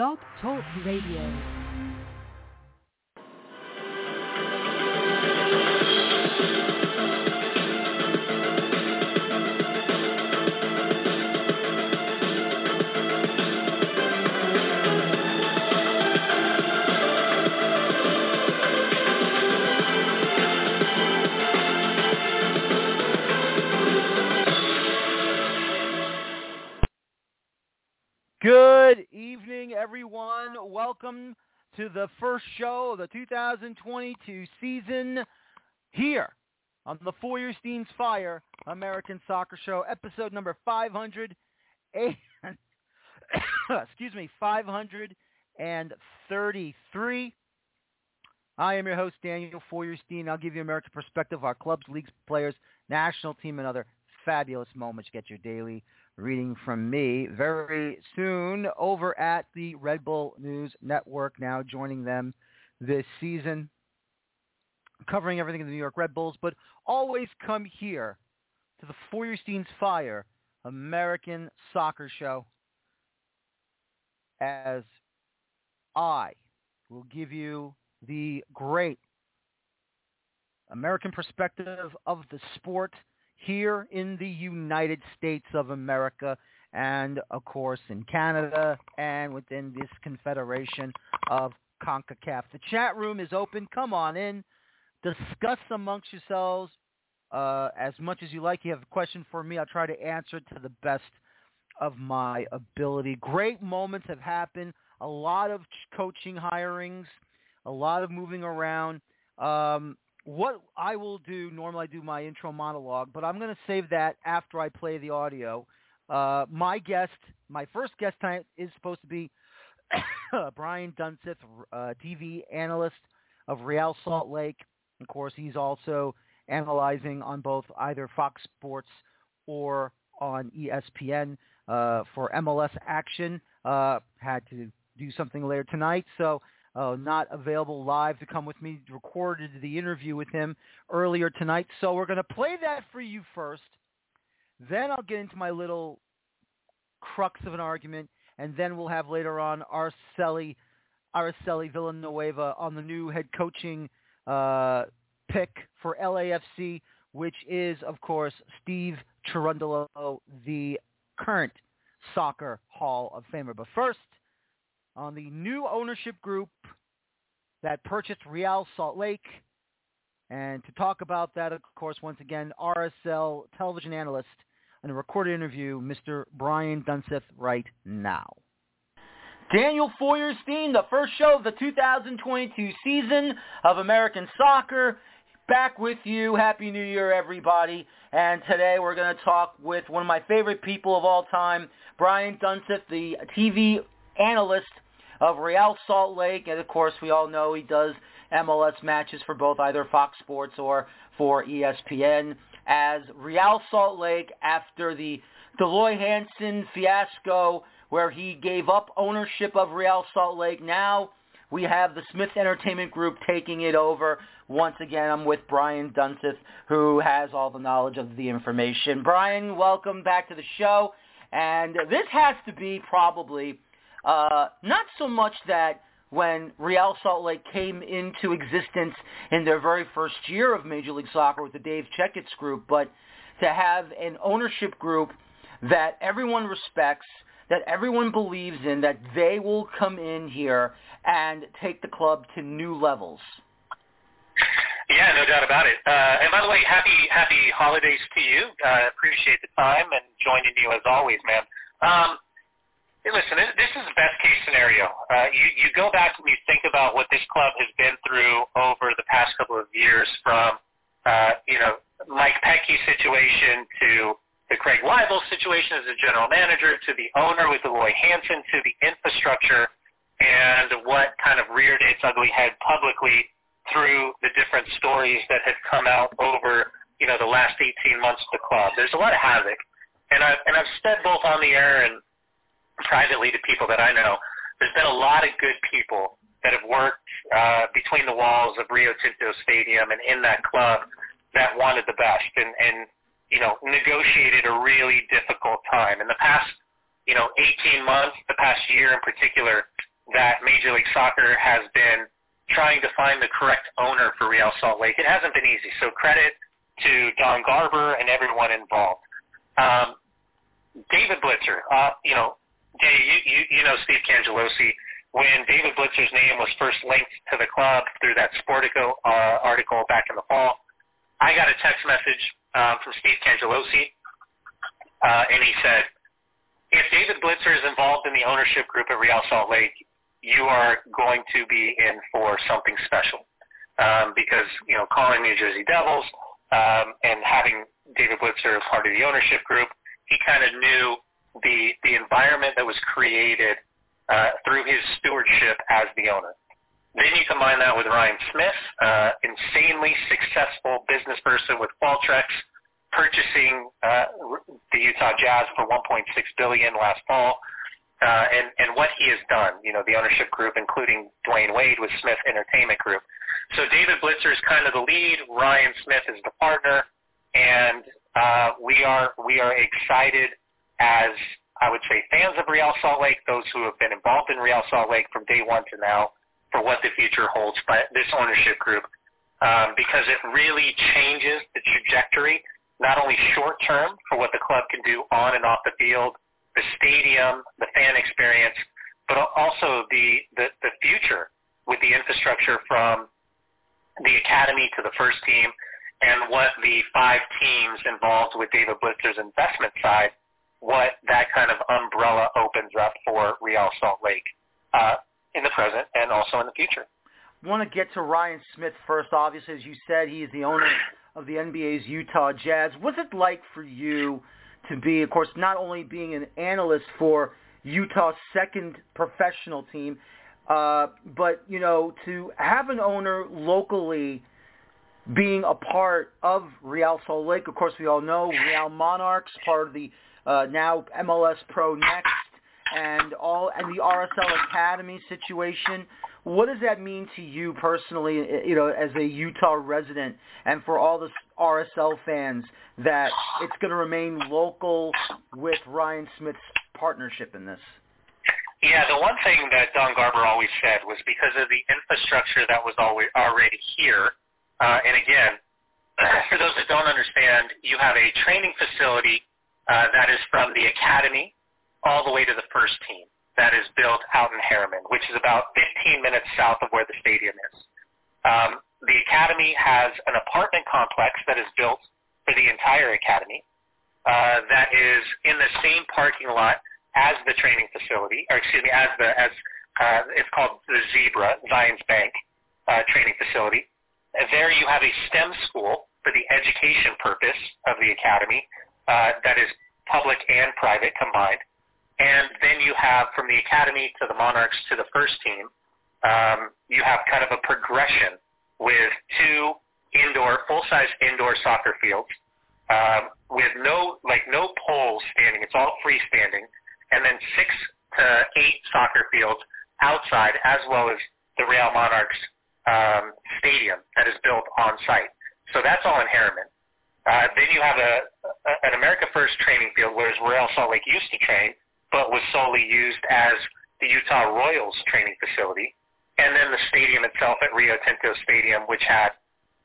Blog Talk Radio. Good evening, everyone. Welcome to the first show of the 2022 season here on the Feuerstein's Fire American Soccer Show, episode number 533. I am your host, Daniel Feuerstein. I'll give you American perspective, our clubs, leagues, players, national team, and other fabulous moments. Get your daily reading from me very soon over at the Red Bull News Network, now joining them this season, covering everything in the New York Red Bulls, but always come here to the Feuerstein's Fire American Soccer Show, as I will give you the great American perspective of the sport here in the United States of America and, of course, in Canada and within this confederation of CONCACAF. The chat room is open. Come on in. Discuss amongst yourselves as much as you like. You have a question for me, I'll try to answer it to the best of my ability. Great moments have happened. A lot of coaching hirings, a lot of moving around. What I will do, normally I do my intro monologue, but I'm going to save that after I play the audio. My first guest tonight is supposed to be Brian Dunseth, TV analyst of Real Salt Lake. Of course, he's also analyzing on both either Fox Sports or on ESPN for MLS action. Had to do something later tonight, so not available live to come with me. Recorded the interview with him earlier tonight. So we're going to play that for you first. Then I'll get into my little crux of an argument. And then we'll have later on Araceli Villanueva on the new head coaching pick for LAFC, which is, of course, Steve Cherundolo, the current Soccer Hall of Famer. But first, on the new ownership group that purchased Real Salt Lake. And to talk about that, of course, once again, RSL television analyst and a recorded interview, Mr. Brian Dunseth, right now. Daniel Feuerstein, the first show of the 2022 season of American Soccer, back with you. Happy New Year, everybody. And today we're going to talk with one of my favorite people of all time, Brian Dunseth, the TV analyst of Real Salt Lake, and of course we all know he does MLS matches for both either Fox Sports or for ESPN. As Real Salt Lake, after the Dell Loy Hansen fiasco where he gave up ownership of Real Salt Lake, now we have the Smith Entertainment Group taking it over. Once again, I'm with Brian Dunseth, who has all the knowledge of the information. Brian, welcome back to the show, and this has to be probably not so much that when Real Salt Lake came into existence in their very first year of Major League Soccer with the Dave Checketts group, but to have an ownership group that everyone respects, that everyone believes in, that they will come in here and take the club to new levels. Yeah, no doubt about it. And by the way, happy holidays to you. Appreciate the time and joining you as always, man. Hey, listen, this is the best-case scenario. You go back and you think about what this club has been through over the past couple of years, from Mike Pecky's situation to the Craig Weibel situation as a general manager to the owner with Dell Loy Hansen to the infrastructure and what kind of reared its ugly head publicly through the different stories that have come out over the last 18 months of the club. There's a lot of havoc, and I've said both on the air and privately to people that I know, there's been a lot of good people that have worked between the walls of Rio Tinto Stadium and in that club that wanted the best and negotiated a really difficult time. In the past, 18 months, the past year in particular, that Major League Soccer has been trying to find the correct owner for Real Salt Lake. It hasn't been easy, so credit to Don Garber and everyone involved. David Blitzer, you know Steve Cangellosi. When David Blitzer's name was first linked to the club through that Sportico article back in the fall, I got a text message from Steve Cangellosi, and he said, if David Blitzer is involved in the ownership group at Real Salt Lake, you are going to be in for something special. Because, you know, calling New Jersey Devils and having David Blitzer as part of the ownership group, he kind of knew the environment that was created through his stewardship as the owner. Then you combine that with Ryan Smith, insanely successful business person with Qualtrics, purchasing the Utah Jazz for $1.6 billion last fall, and what he has done, you know, the ownership group, including Dwayne Wade with Smith Entertainment Group. So David Blitzer is kind of the lead, Ryan Smith is the partner, and we are excited as, I would say, fans of Real Salt Lake, those who have been involved in Real Salt Lake from day one to now, for what the future holds by this ownership group, because it really changes the trajectory, not only short-term for what the club can do on and off the field, the stadium, the fan experience, but also the future with the infrastructure from the academy to the first team and what the five teams involved with David Blitzer's investment side, what that kind of umbrella opens up for Real Salt Lake in the present and also in the future. I want to get to Ryan Smith first. Obviously, as you said, he is the owner of the NBA's Utah Jazz. What's it like for you to be, of course, not only being an analyst for Utah's second professional team, but, you know, to have an owner locally being a part of Real Salt Lake? Of course, we all know Real Monarchs, part of the now MLS Pro Next, and the RSL Academy situation. What does that mean to you personally, you know, as a Utah resident, and for all the RSL fans, that it's going to remain local with Ryan Smith's partnership in this? Yeah, the one thing that Don Garber always said was because of the infrastructure that was already here, and again, for those that don't understand, you have a training facility that is from the academy all the way to the first team that is built out in Harriman, which is about 15 minutes south of where the stadium is. The academy has an apartment complex that is built for the entire academy that is in the same parking lot as the training facility, or excuse me, as it's called the Zebra, Zions Bank training facility. There you have a STEM school for the education purpose of the academy that is public and private combined. And then you have, from the academy to the Monarchs to the first team, you have kind of a progression with two indoor, full-size indoor soccer fields with no poles standing. It's all freestanding. And then 6 to 8 soccer fields outside, as well as the Real Monarchs stadium that is built on site. So that's all in Harriman. Then you have an America First training field, whereas Real Salt Lake used to train, but was solely used as the Utah Royals training facility, and then the stadium itself at Rio Tinto Stadium, which had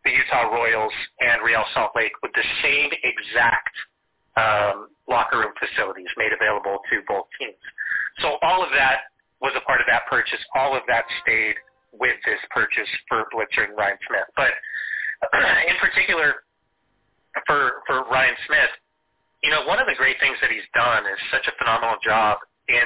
the Utah Royals and Real Salt Lake with the same exact locker room facilities made available to both teams. So all of that was a part of that purchase. All of that stayed with this purchase for Blitzer and Ryan Smith. But in particular, for Ryan Smith, you know, one of the great things that he's done is such a phenomenal job in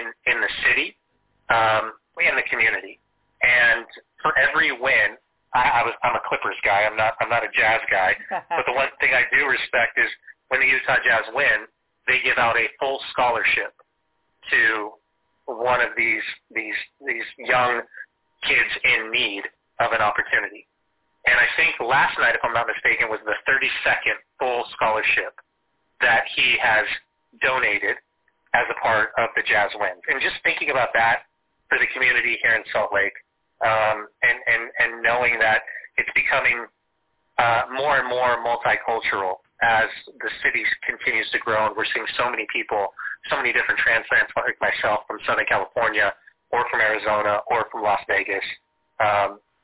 the city, in the community. And for every win, I'm a Clippers guy. I'm not a Jazz guy. But the one thing I do respect is when the Utah Jazz win, they give out a full scholarship to one of these young kids in need of an opportunity. And I think last night, if I'm not mistaken, was the 32nd full scholarship that he has donated as a part of the Jazz wins. And just thinking about that for the community here in Salt Lake, and knowing that it's becoming more and more multicultural as the city continues to grow, and we're seeing so many people, so many different transplants like myself from Southern California or from Arizona or from Las Vegas.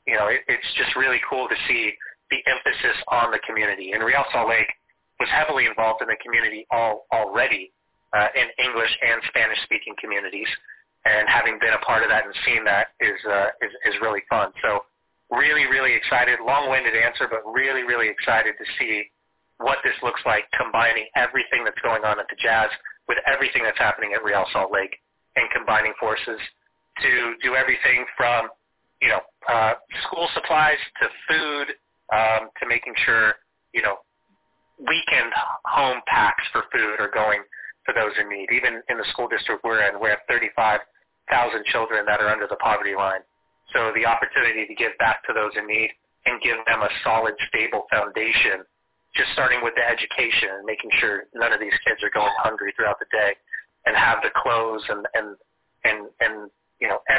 It's just really cool to see the emphasis on the community. And Real Salt Lake was heavily involved in the community already in English and Spanish-speaking communities. And having been a part of that and seeing that is really fun. So really, really excited. Long-winded answer, but really, really excited to see what this looks like, combining everything that's going on at the Jazz with everything that's happening at Real Salt Lake and combining forces to do everything from, school supplies to food to making sure, weekend home packs for food are going for those in need. Even in the school district we're in, we have 35,000 children that are under the poverty line. So the opportunity to give back to those in need and give them a solid, stable foundation, just starting with the education and making sure none of these kids are going hungry throughout the day and have the clothes and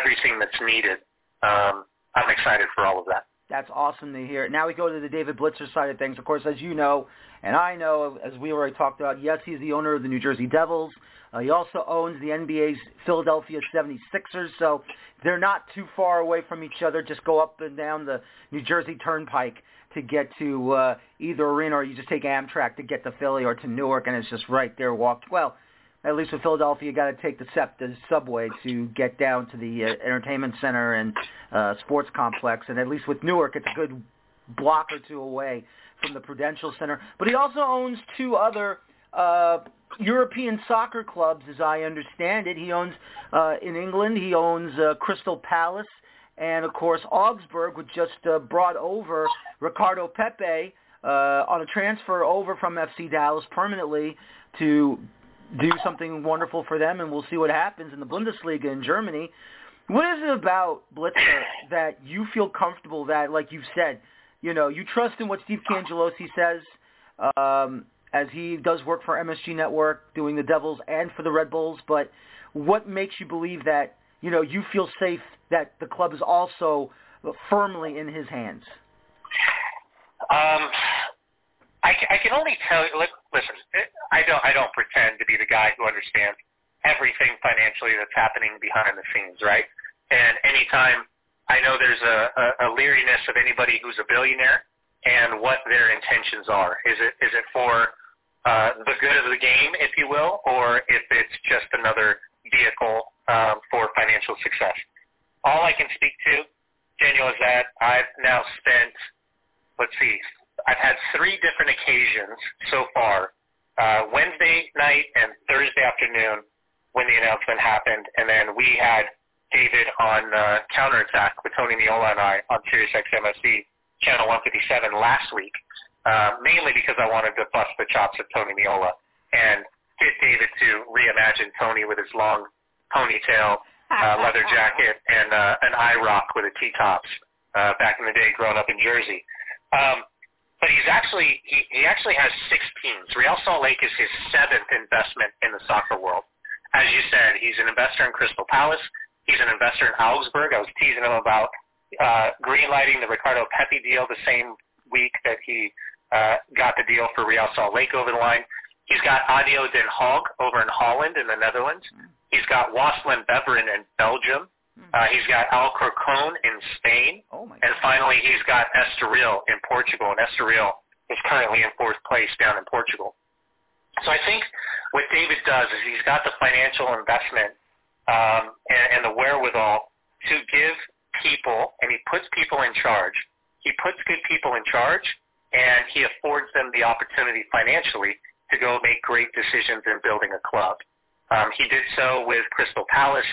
everything that's needed. I'm excited for all of that. That's awesome to hear. Now we go to the David Blitzer side of things. Of course, as you know, and I know, as we already talked about, yes, he's the owner of the New Jersey Devils. He also owns the NBA's Philadelphia 76ers, so they're not too far away from each other. Just go up and down the New Jersey Turnpike to get to either arena, or you just take Amtrak to get to Philly or to Newark, and it's just right there. Well, at least with Philadelphia, you got to take the subway to get down to the entertainment center and sports complex. And at least with Newark, it's a good block or two away from the Prudential Center. But he also owns two other European soccer clubs, as I understand it. He owns in England. He owns Crystal Palace, and of course Augsburg, which just brought over Ricardo Pepi on a transfer over from FC Dallas permanently to do something wonderful for them, and we'll see what happens in the Bundesliga in Germany. What is it about Blitzer that you feel comfortable that, like you've said, you trust in what Steve Cangellosi says as he does work for MSG Network, doing the Devils and for the Red Bulls, but what makes you believe that, you feel safe that the club is also firmly in his hands? I can only tell you, listen, I don't pretend to be the guy who understands everything financially that's happening behind the scenes, right? And anytime I know there's a leeriness of anybody who's a billionaire and what their intentions are. Is it for the good of the game, if you will, or if it's just another vehicle for financial success? All I can speak to, Daniel, is that I've now spent, I've had three different occasions so far, Wednesday night and Thursday afternoon when the announcement happened, and then we had David on Counterattack with Tony Miola and I on SiriusXM Channel 157 last week, mainly because I wanted to bust the chops of Tony Miola and get David to reimagine Tony with his long ponytail, leather jacket, and an eye rock with a T-tops back in the day growing up in Jersey. But he actually has six teams. Real Salt Lake is his seventh investment in the soccer world. As you said, he's an investor in Crystal Palace. He's an investor in Augsburg. I was teasing him about greenlighting the Ricardo Pepi deal the same week that he got the deal for Real Salt Lake over the line. He's got Adio Den Haag over in Holland in the Netherlands. He's got Waasland Beveren in Belgium. He's got Alcorcon in Spain, and finally he's got Estoril in Portugal, and Estoril is currently in fourth place down in Portugal. So I think what David does is he's got the financial investment and the wherewithal to give people, and he puts people in charge. He puts good people in charge, and he affords them the opportunity financially to go make great decisions in building a club. He did so with Crystal Palace,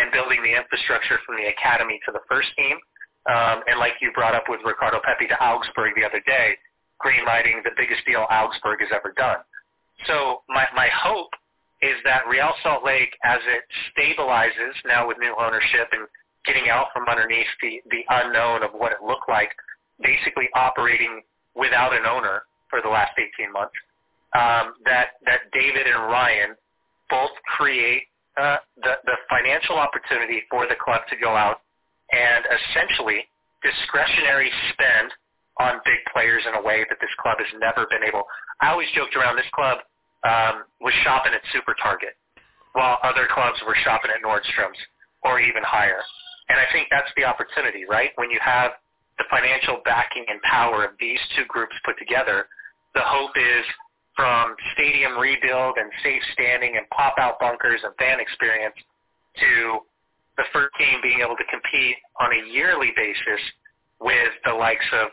and building the infrastructure from the academy to the first team. And like you brought up with Ricardo Pepi to Augsburg the other day, greenlighting the biggest deal Augsburg has ever done. So my hope is that Real Salt Lake, as it stabilizes now with new ownership and getting out from underneath the unknown of what it looked like, basically operating without an owner for the last 18 months, that David and Ryan both create the financial opportunity for the club to go out and essentially discretionary spend on big players in a way that this club has never been able. I always joked around this club was shopping at Super Target while other clubs were shopping at Nordstrom's. or even higher. And I think that's the opportunity, right? When you have the financial backing and power of these two groups put together, the hope is from stadium rebuild and safe standing and pop-out bunkers and fan experience to the first team being able to compete on a yearly basis with the likes of,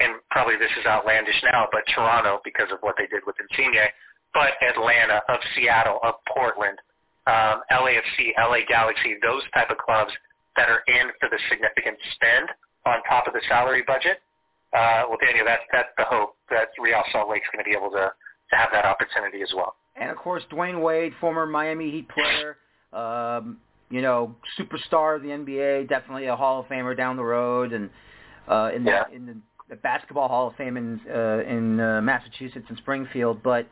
and probably this is outlandish now, but Toronto because of what they did with Insigne, but Atlanta, of Seattle, of Portland, LAFC, LA Galaxy, those type of clubs that are in for the significant spend on top of the salary budget. Well, Daniel, that's the hope that Real Salt Lake's going to be able to have that opportunity as well. And, of course, Dwayne Wade, former Miami Heat player, superstar of the NBA, definitely a Hall of Famer down the road, and in the Basketball Hall of Fame in Massachusetts and Springfield. But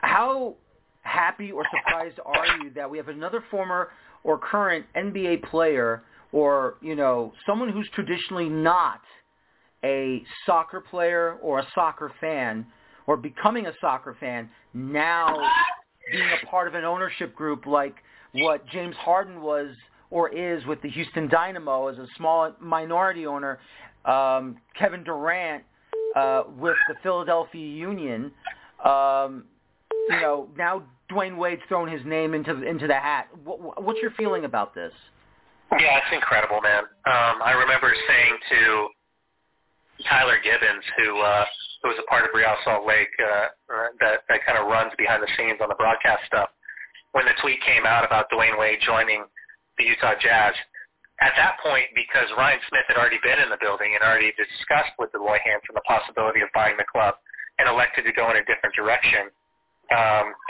how happy or surprised are you that we have another former or current NBA player or, someone who's traditionally not a soccer player or a soccer fan or becoming a soccer fan now being a part of an ownership group like what James Harden was or is with the Houston Dynamo as a small minority owner, Kevin Durant with the Philadelphia Union, now Dwayne Wade's thrown his name into the hat. What's your feeling about this? Yeah, it's incredible, man. I remember saying to Tyler Gibbons, who was a part of Real Salt Lake, that kind of runs behind the scenes on the broadcast stuff, when the tweet came out about Dwayne Wade joining the Utah Jazz. At that point, because Ryan Smith had already been in the building and already discussed with Dell Loy Hansen the possibility of buying the club and elected to go in a different direction,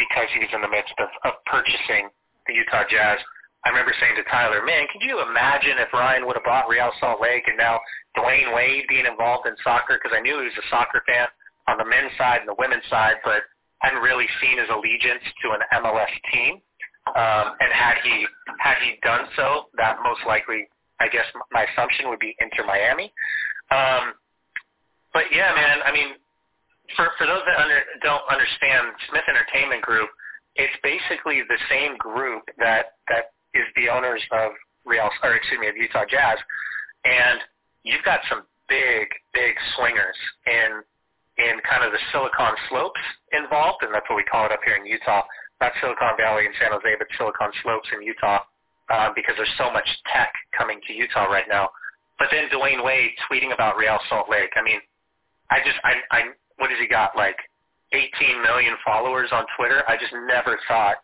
because he was in the midst of purchasing the Utah Jazz. I remember saying to Tyler, man, could you imagine if Ryan would have bought Real Salt Lake and now Dwayne Wade being involved in soccer? Because I knew he was a soccer fan on the men's side and the women's side, but hadn't really seen his allegiance to an MLS team. And had he done so, that most likely, I guess my assumption would be Inter Miami. But yeah, man, I mean, for those that don't understand, Smith Entertainment Group, it's basically the same group that is the owners of Utah Jazz, and you've got some big swingers in kind of the Silicon Slopes involved, and that's what we call it up here in Utah. Not Silicon Valley in San Jose, but Silicon Slopes in Utah, because there's so much tech coming to Utah right now. But then Dwayne Wade tweeting about Real Salt Lake. I mean, what has he got, like 18 million followers on Twitter? I just never thought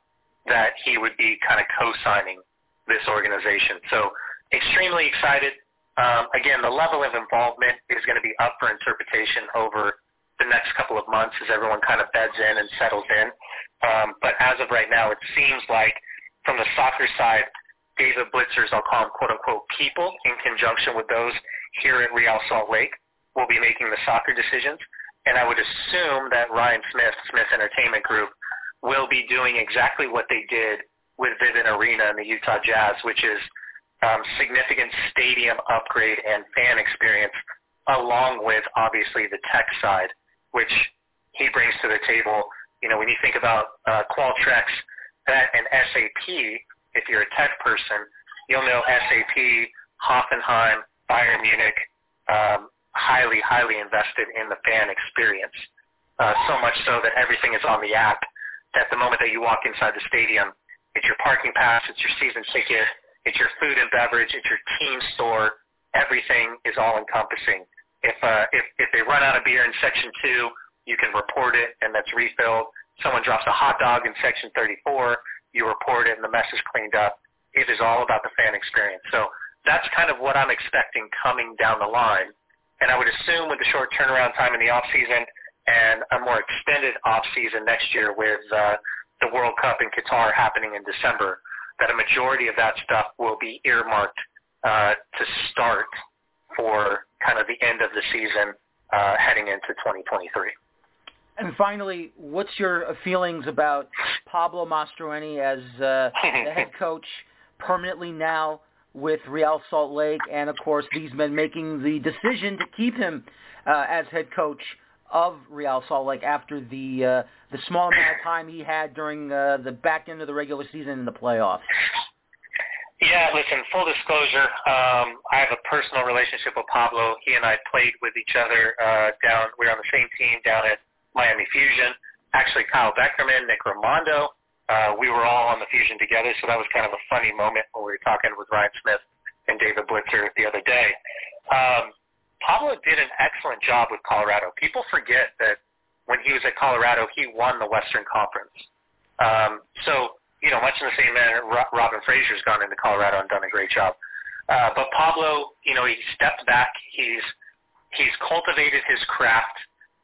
that he would be kind of co-signing this organization. So extremely excited. Again, the level of involvement is going to be up for interpretation over the next couple of months as everyone kind of beds in and settles in. But as of right now, it seems like from the soccer side, David Blitzer's, I'll call him quote-unquote people, in conjunction with those here at Real Salt Lake, will be making the soccer decisions. And I would assume that Ryan Smith, Smith Entertainment Group, will be doing exactly what they did with Vivint Arena and the Utah Jazz, which is significant stadium upgrade and fan experience, along with, obviously, the tech side, which he brings to the table. When you think about Qualtrics, that and SAP, if you're a tech person, you'll know SAP, Hoffenheim, Bayern Munich, highly invested in the fan experience. So much so that everything is on the app, that the moment that you walk inside the stadium, it's your parking pass, it's your season ticket, it's your food and beverage, it's your team store. Everything is all-encompassing. If they run out of beer in Section 2, you can report it, and that's refilled. Someone drops a hot dog in Section 34, you report it, and the mess is cleaned up. It is all about the fan experience. So that's kind of what I'm expecting coming down the line. And I would assume with the short turnaround time in the offseason and a more extended offseason next year with the World Cup in Qatar happening in December, that a majority of that stuff will be earmarked to start for kind of the end of the season heading into 2023. And finally, what's your feelings about Pablo Mastroeni as the head coach permanently now with Real Salt Lake, and of course these men making the decision to keep him as head coach of Real Salt Lake after the small amount of time he had during the back end of the regular season in the playoffs? Yeah, listen, full disclosure, I have a personal relationship with Pablo. He and I played with each other we were on the same team down at Miami Fusion. Actually, Kyle Beckerman, Nick Raimondo, we were all on the Fusion together, so that was kind of a funny moment when we were talking with Ryan Smith and David Blitzer the other day. Pablo did an excellent job with Colorado. People forget that when he was at Colorado, he won the Western Conference. You know, much in the same manner, Robin Frazier's gone into Colorado and done a great job. But Pablo, you know, he stepped back. He's cultivated his craft,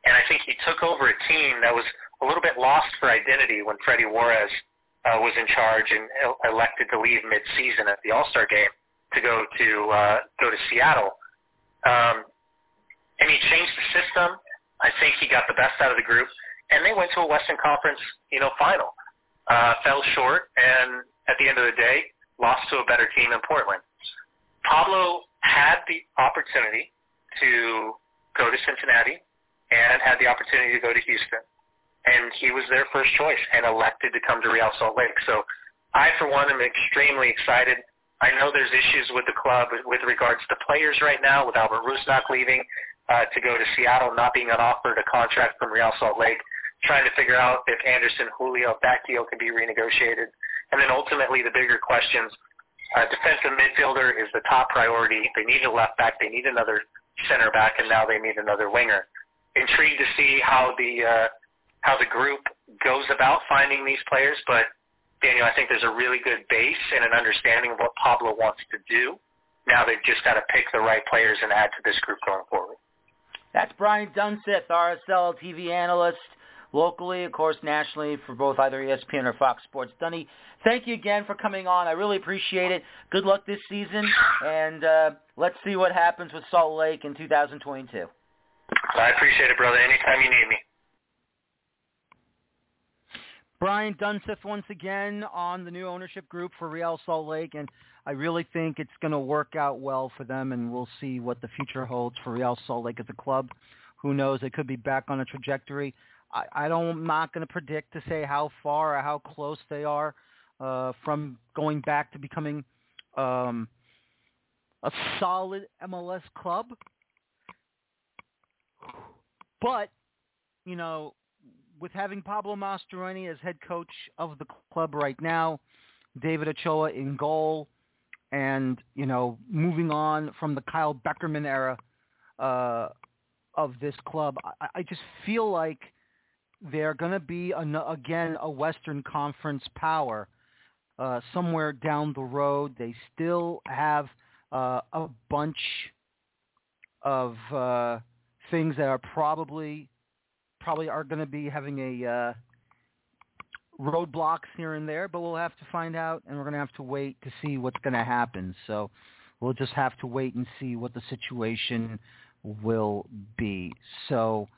and I think he took over a team that was a little bit lost for identity when Freddie Juarez was in charge and elected to leave mid-season at the All-Star game to go to Seattle. And he changed the system. I think he got the best out of the group, and they went to a Western Conference, you know, final. Fell short, and at the end of the day, lost to a better team in Portland. Pablo had the opportunity to go to Cincinnati and had the opportunity to go to Houston, and he was their first choice and elected to come to Real Salt Lake. So I, for one, am extremely excited. I know there's issues with the club with regards to players right now, with Albert Rusnak leaving to go to Seattle, not being offered a contract from Real Salt Lake, trying to figure out if Anderson, Julio, if that deal can be renegotiated. And then ultimately the bigger questions, defensive midfielder is the top priority. They need a left back. They need another center back, and now they need another winger. Intrigued to see how the group goes about finding these players. But, Daniel, I think there's a really good base and an understanding of what Pablo wants to do. Now they've just got to pick the right players and add to this group going forward. That's Brian Dunseth, RSL TV analyst. Locally, of course, nationally, for both either ESPN or Fox Sports. Dunny, thank you again for coming on. I really appreciate it. Good luck this season, and let's see what happens with Salt Lake in 2022. I appreciate it, brother. Anytime you need me. Brian Dunseth once again on the new ownership group for Real Salt Lake, and I really think it's going to work out well for them, and we'll see what the future holds for Real Salt Lake as a club. Who knows? They could be back on a trajectory. I'm not going to predict to say how far or how close they are from going back to becoming a solid MLS club. But, you know, with having Pablo Mastroianni as head coach of the club right now, David Ochoa in goal, and, you know, moving on from the Kyle Beckerman era of this club, I just feel like they're going to be, again, a Western Conference power somewhere down the road. They still have a bunch of things that are probably are going to be having a roadblocks here and there, but we'll have to find out, and we're going to have to wait to see what's going to happen. So we'll just have to wait and see what the situation will be. So,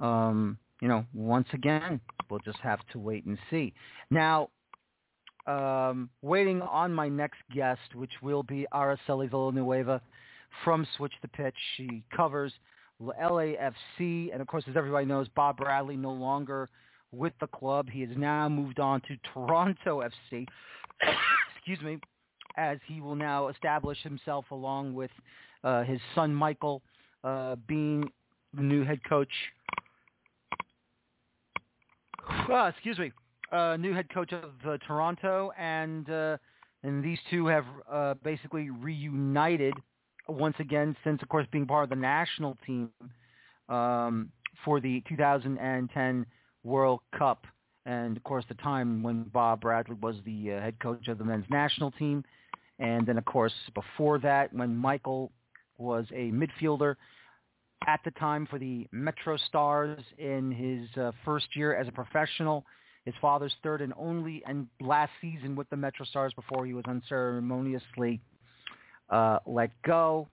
you know, once again, we'll just have to wait and see. Now, waiting on my next guest, which will be Araceli Villanueva from Switch the Pitch. She covers LAFC. And, of course, as everybody knows, Bob Bradley no longer with the club. He has now moved on to Toronto FC, excuse me, as he will now establish himself along with his son Michael being the new head coach. New head coach of Toronto, and these two have basically reunited once again since, of course, being part of the national team for the 2010 World Cup, and, of course, the time when Bob Bradley was the head coach of the men's national team, and then, of course, before that, when Michael was a midfielder at the time for the Metro Stars in his first year as a professional, his father's third and only and last season with the Metro Stars before he was unceremoniously let go.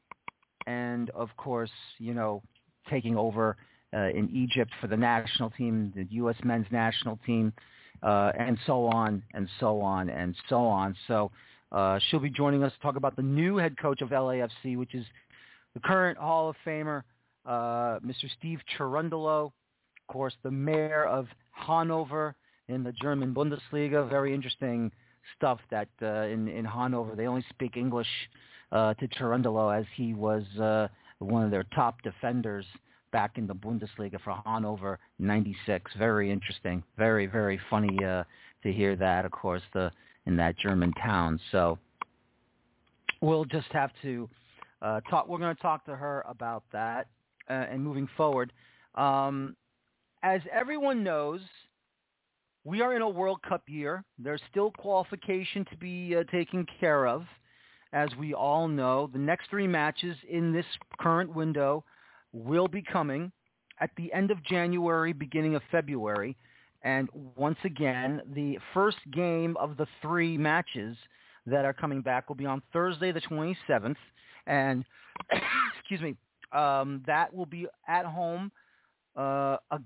And, of course, you know, taking over in Egypt for the national team, the U.S. men's national team, and so on and so on and so on. So she'll be joining us to talk about the new head coach of LAFC, which is the current Hall of Famer, Mr. Steve Cherundolo, of course, the mayor of Hanover in the German Bundesliga. Very interesting stuff that in Hanover they only speak English to Cherundolo, as he was one of their top defenders back in the Bundesliga for Hanover 96. Very interesting. Very, very funny to hear that, of course, in that German town. So we'll just have to talk. We're going to talk to her about that and moving forward. As everyone knows, we are in a World Cup year. There's still qualification to be taken care of. As we all know, the next three matches in this current window will be coming at the end of January, beginning of February. And once again, the first game of the three matches that are coming back will be on Thursday, the 27th. And, excuse me, that will be at home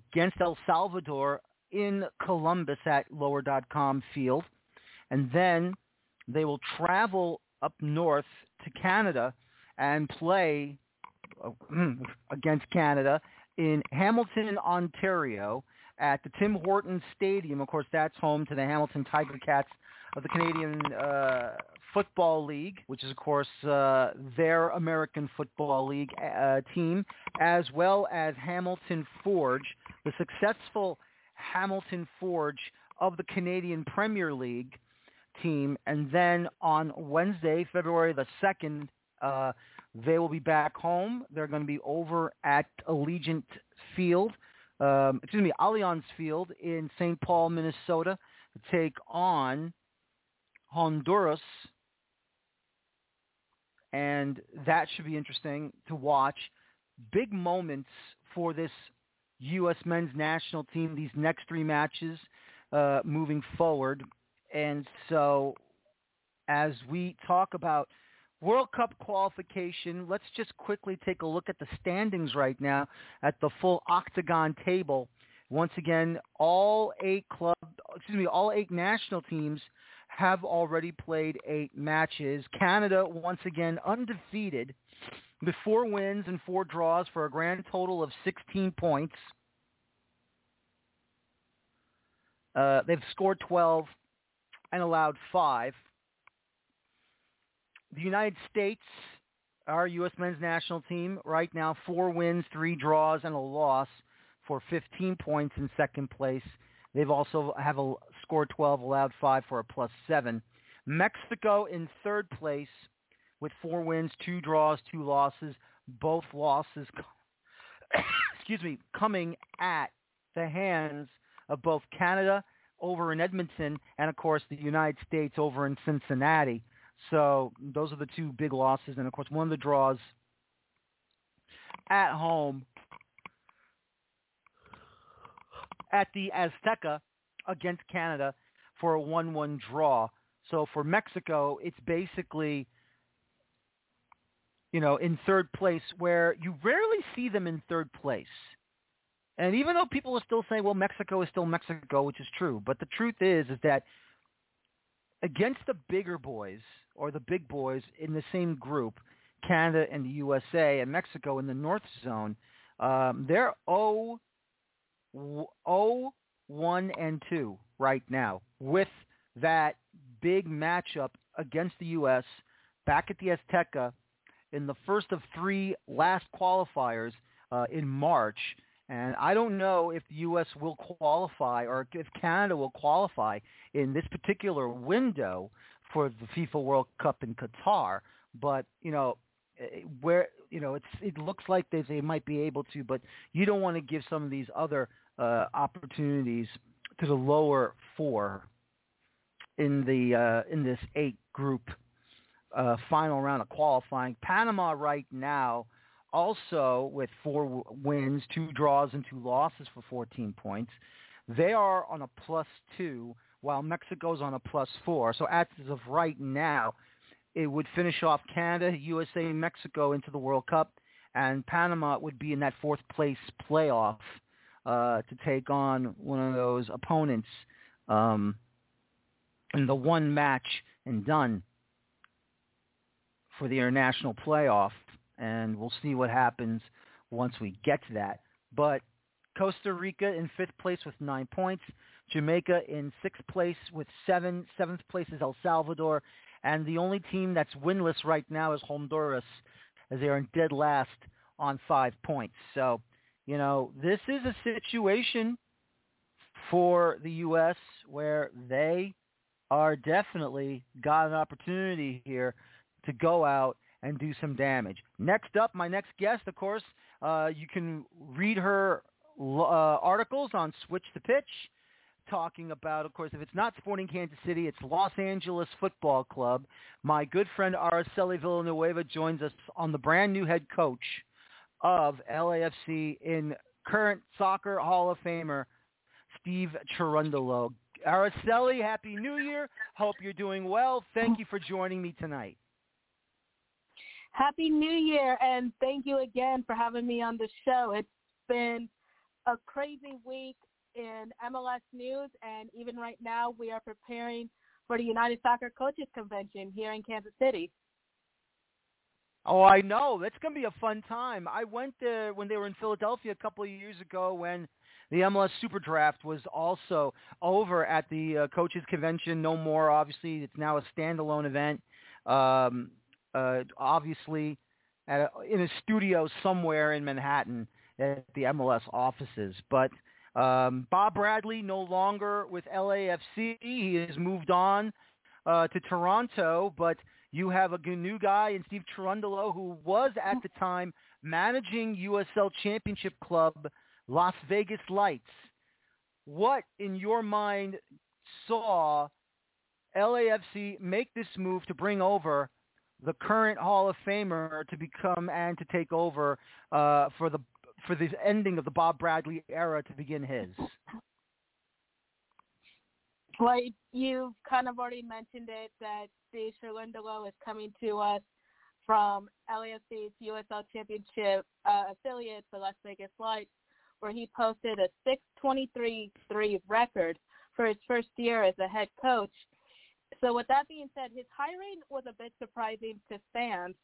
against El Salvador in Columbus at lower.com field. And then they will travel up north to Canada and play against Canada in Hamilton, Ontario at the Tim Hortons Stadium. Of course, that's home to the Hamilton Tiger Cats of the Canadian Football League, which is, of course, their American Football League team, as well as Hamilton Forge, the successful Hamilton Forge of the Canadian Premier League team. And then on Wednesday, February the 2nd, they will be back home. They're going to be over at Allegiant Field, Allianz Field in St. Paul, Minnesota, to take on Honduras. And that should be interesting to watch. Big moments for this U.S. men's national team, these next three matches moving forward. And so as we talk about World Cup qualification, let's just quickly take a look at the standings right now at the full octagon table. Once again, all eight national teams have already played eight matches. Canada, once again, undefeated with 4 wins and 4 draws for a grand total of 16 points. They've scored 12 and allowed 5. The United States, our U.S. men's national team, right now 4 wins, 3 draws, and a loss for 15 points in second place. They've also scored 12, allowed 5 for a +7. Mexico in third place with 4 wins, 2 draws, 2 losses. Both losses, coming at the hands of both Canada over in Edmonton and, of course, the United States over in Cincinnati. So those are the 2 big losses. And, of course, one of the draws at home at the Azteca against Canada for a 1-1 draw. So for Mexico, it's basically, in third place, where you rarely see them in third place. And even though people are still saying, well, Mexico is still Mexico, which is true, but the truth is that against the bigger boys or the big boys in the same group, Canada and the USA and Mexico in the North Zone, they're 0-1-2 right now with that big matchup against the U.S. back at the Azteca in the first of 3 last qualifiers in March. And I don't know if the U.S. will qualify or if Canada will qualify in this particular window for the FIFA World Cup in Qatar. But, it looks like they might be able to, but you don't want to give some of these other opportunities to the lower 4 in in this 8 group final round of qualifying. Panama right now, also with 4 wins, 2 draws, and 2 losses for 14 points. They are on a +2, while Mexico's on a +4. So as of right now, it would finish off Canada, USA, and Mexico into the World Cup, and Panama would be in that fourth-place playoff to take on one of those opponents in the one match and done for the international playoff. And we'll see what happens once we get to that. But Costa Rica in fifth place with 9 points. Jamaica in sixth place with 7. Seventh place is El Salvador. And the only team that's winless right now is Honduras, as they are in dead last on 5 points. So, you know, this is a situation for the U.S. where they are definitely got an opportunity here to go out and do some damage. Next up, my next guest, of course, you can read her articles on Switch the Pitch, talking about, of course, if it's not Sporting Kansas City, it's Los Angeles Football Club. My good friend Araceli Villanueva joins us on the brand new head coach of LAFC in current Soccer Hall of Famer, Steve Cherundolo. Araceli, Happy New Year. Hope you're doing well. Thank you for joining me tonight. Happy New Year, and thank you again for having me on the show. It's been a crazy week in MLS news, and even right now we are preparing for the United Soccer Coaches Convention here in Kansas City. Oh, I know. That's going to be a fun time. I went there when they were in Philadelphia a couple of years ago when the MLS Super Draft was also over at the Coaches Convention. No more, obviously. It's now a standalone event, obviously, in a studio somewhere in Manhattan at the MLS offices. But Bob Bradley, no longer with LAFC. He has moved on to Toronto, but you have a new guy in Steve Cherundolo, who was at the time managing USL Championship Club Las Vegas Lights. What, in your mind, saw LAFC make this move to bring over the current Hall of Famer to become and to take over for the ending of the Bob Bradley era to begin his? Well, you've kind of already mentioned it, that Steve Cherundolo is coming to us from LAFC's USL Championship affiliate, the Las Vegas Lights, where he posted a 6-23-3 record for his first year as a head coach. So with that being said, his hiring was a bit surprising to fans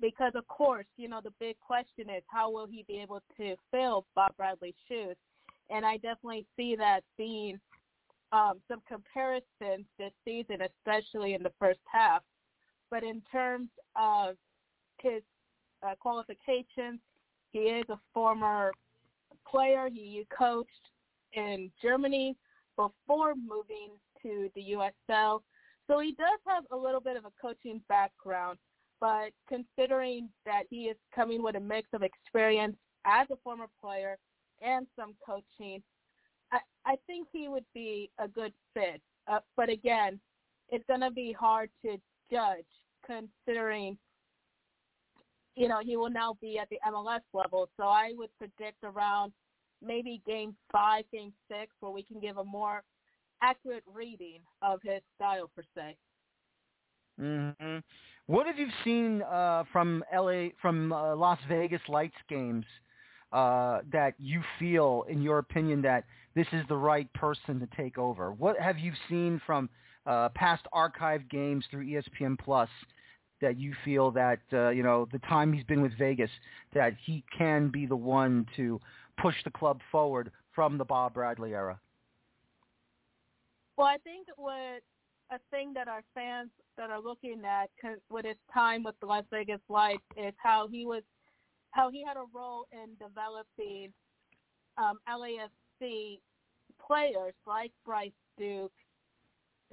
because, of course, you know, the big question is how will he be able to fill Bob Bradley's shoes? And I definitely see that being some comparisons this season, especially in the first half. But in terms of his qualifications, he is a former player. He coached in Germany before moving to the USL. So he does have a little bit of a coaching background, but considering that he is coming with a mix of experience as a former player and some coaching, I think he would be a good fit. But again, it's going to be hard to judge considering, you know, he will now be at the MLS level. So I would predict around maybe game 5, game 6, where we can give a more accurate reading of his style per se. Mm-hmm. What have you seen from Las Vegas Lights games that you feel, in your opinion, that this is the right person to take over? What have you seen from past archived games through ESPN Plus that you feel that, you know, the time he's been with Vegas, that he can be the one to push the club forward from the Bob Bradley era? Well, I think what a thing that our fans that are looking at with his time with the Las Vegas Lights is how he had a role in developing LAFC players like Bryce Duke,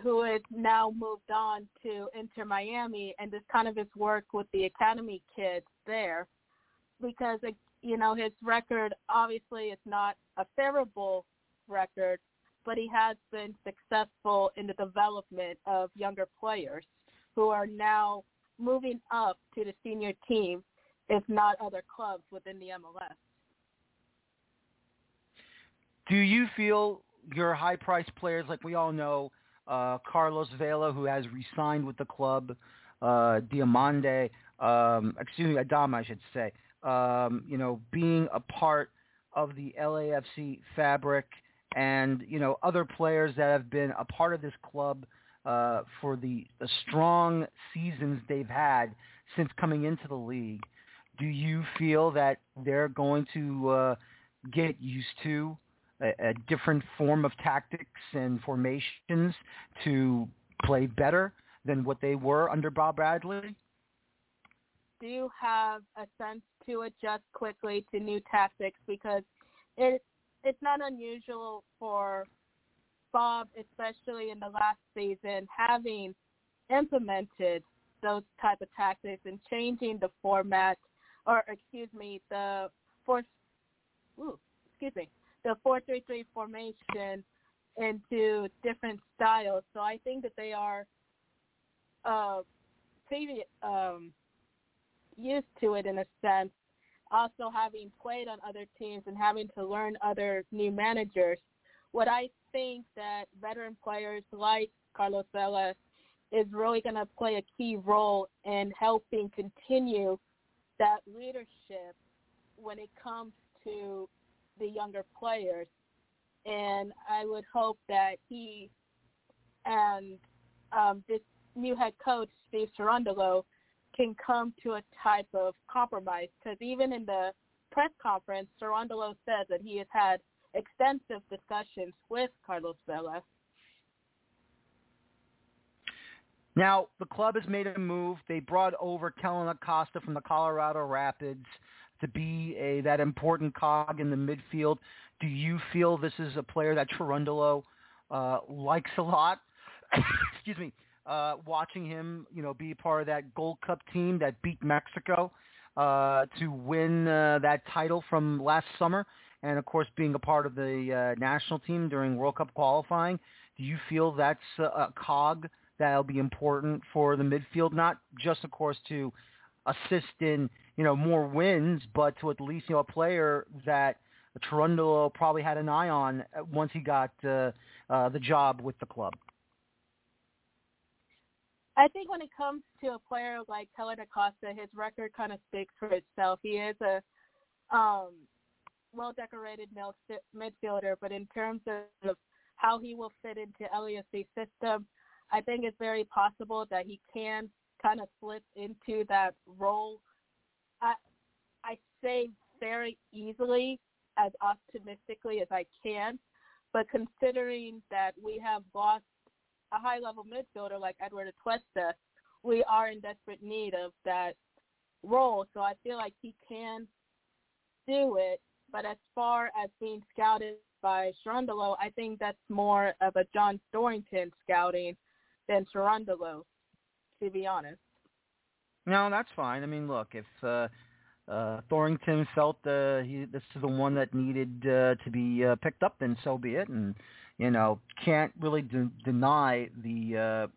who has now moved on to Inter Miami, and just kind of his work with the academy kids there, because, you know, his record obviously is not a favorable record, but he has been successful in the development of younger players who are now moving up to the senior team, if not other clubs within the MLS. Do you feel your high-priced players, like we all know, Carlos Vela, who has re-signed with the club, Adama, I should say, you know, being a part of the LAFC fabric, and, you know, other players that have been a part of this club for the strong seasons they've had since coming into the league. Do you feel that they're going to get used to a different form of tactics and formations to play better than what they were under Bob Bradley? Do you have a sense to adjust quickly to new tactics? Because it's not unusual for Bob, especially in the last season, having implemented those type of tactics and changing the format, or the 4-3-3 formation into different styles. So I think that they are used to it in a sense. Also, having played on other teams and having to learn other new managers, what I think that veteran players like Carlos Vela is really going to play a key role in helping continue that leadership when it comes to the younger players. And I would hope that he and this new head coach, Steve Cherundolo, can come to a type of compromise, because even in the press conference, Cherundolo says that he has had extensive discussions with Carlos Vela. Now, the club has made a move. They brought over Kellen Acosta from the Colorado Rapids to be that important cog in the midfield. Do you feel this is a player that Cherundolo likes a lot? Excuse me. Watching him, be a part of that Gold Cup team that beat Mexico to win that title from last summer, and of course being a part of the national team during World Cup qualifying. Do you feel that's a cog that'll be important for the midfield, not just, of course, to assist in more wins, but to at least a player that Cherundolo probably had an eye on once he got the job with the club? I think when it comes to a player like Kellen Acosta, his record kind of speaks for itself. He is a well-decorated midfielder, but in terms of how he will fit into LAFC system, I think it's very possible that he can kind of slip into that role. I say very easily, as optimistically as I can, but considering that we have lost a high-level midfielder like Edward Atuesta, we are in desperate need of that role. So I feel like he can do it. But as far as being scouted by Cherundolo, I think that's more of a John Storrington scouting than Cherundolo, to be honest. No, that's fine. I mean, look, if Thorrington felt this is the one that needed to be picked up, then so be it. And can't really deny the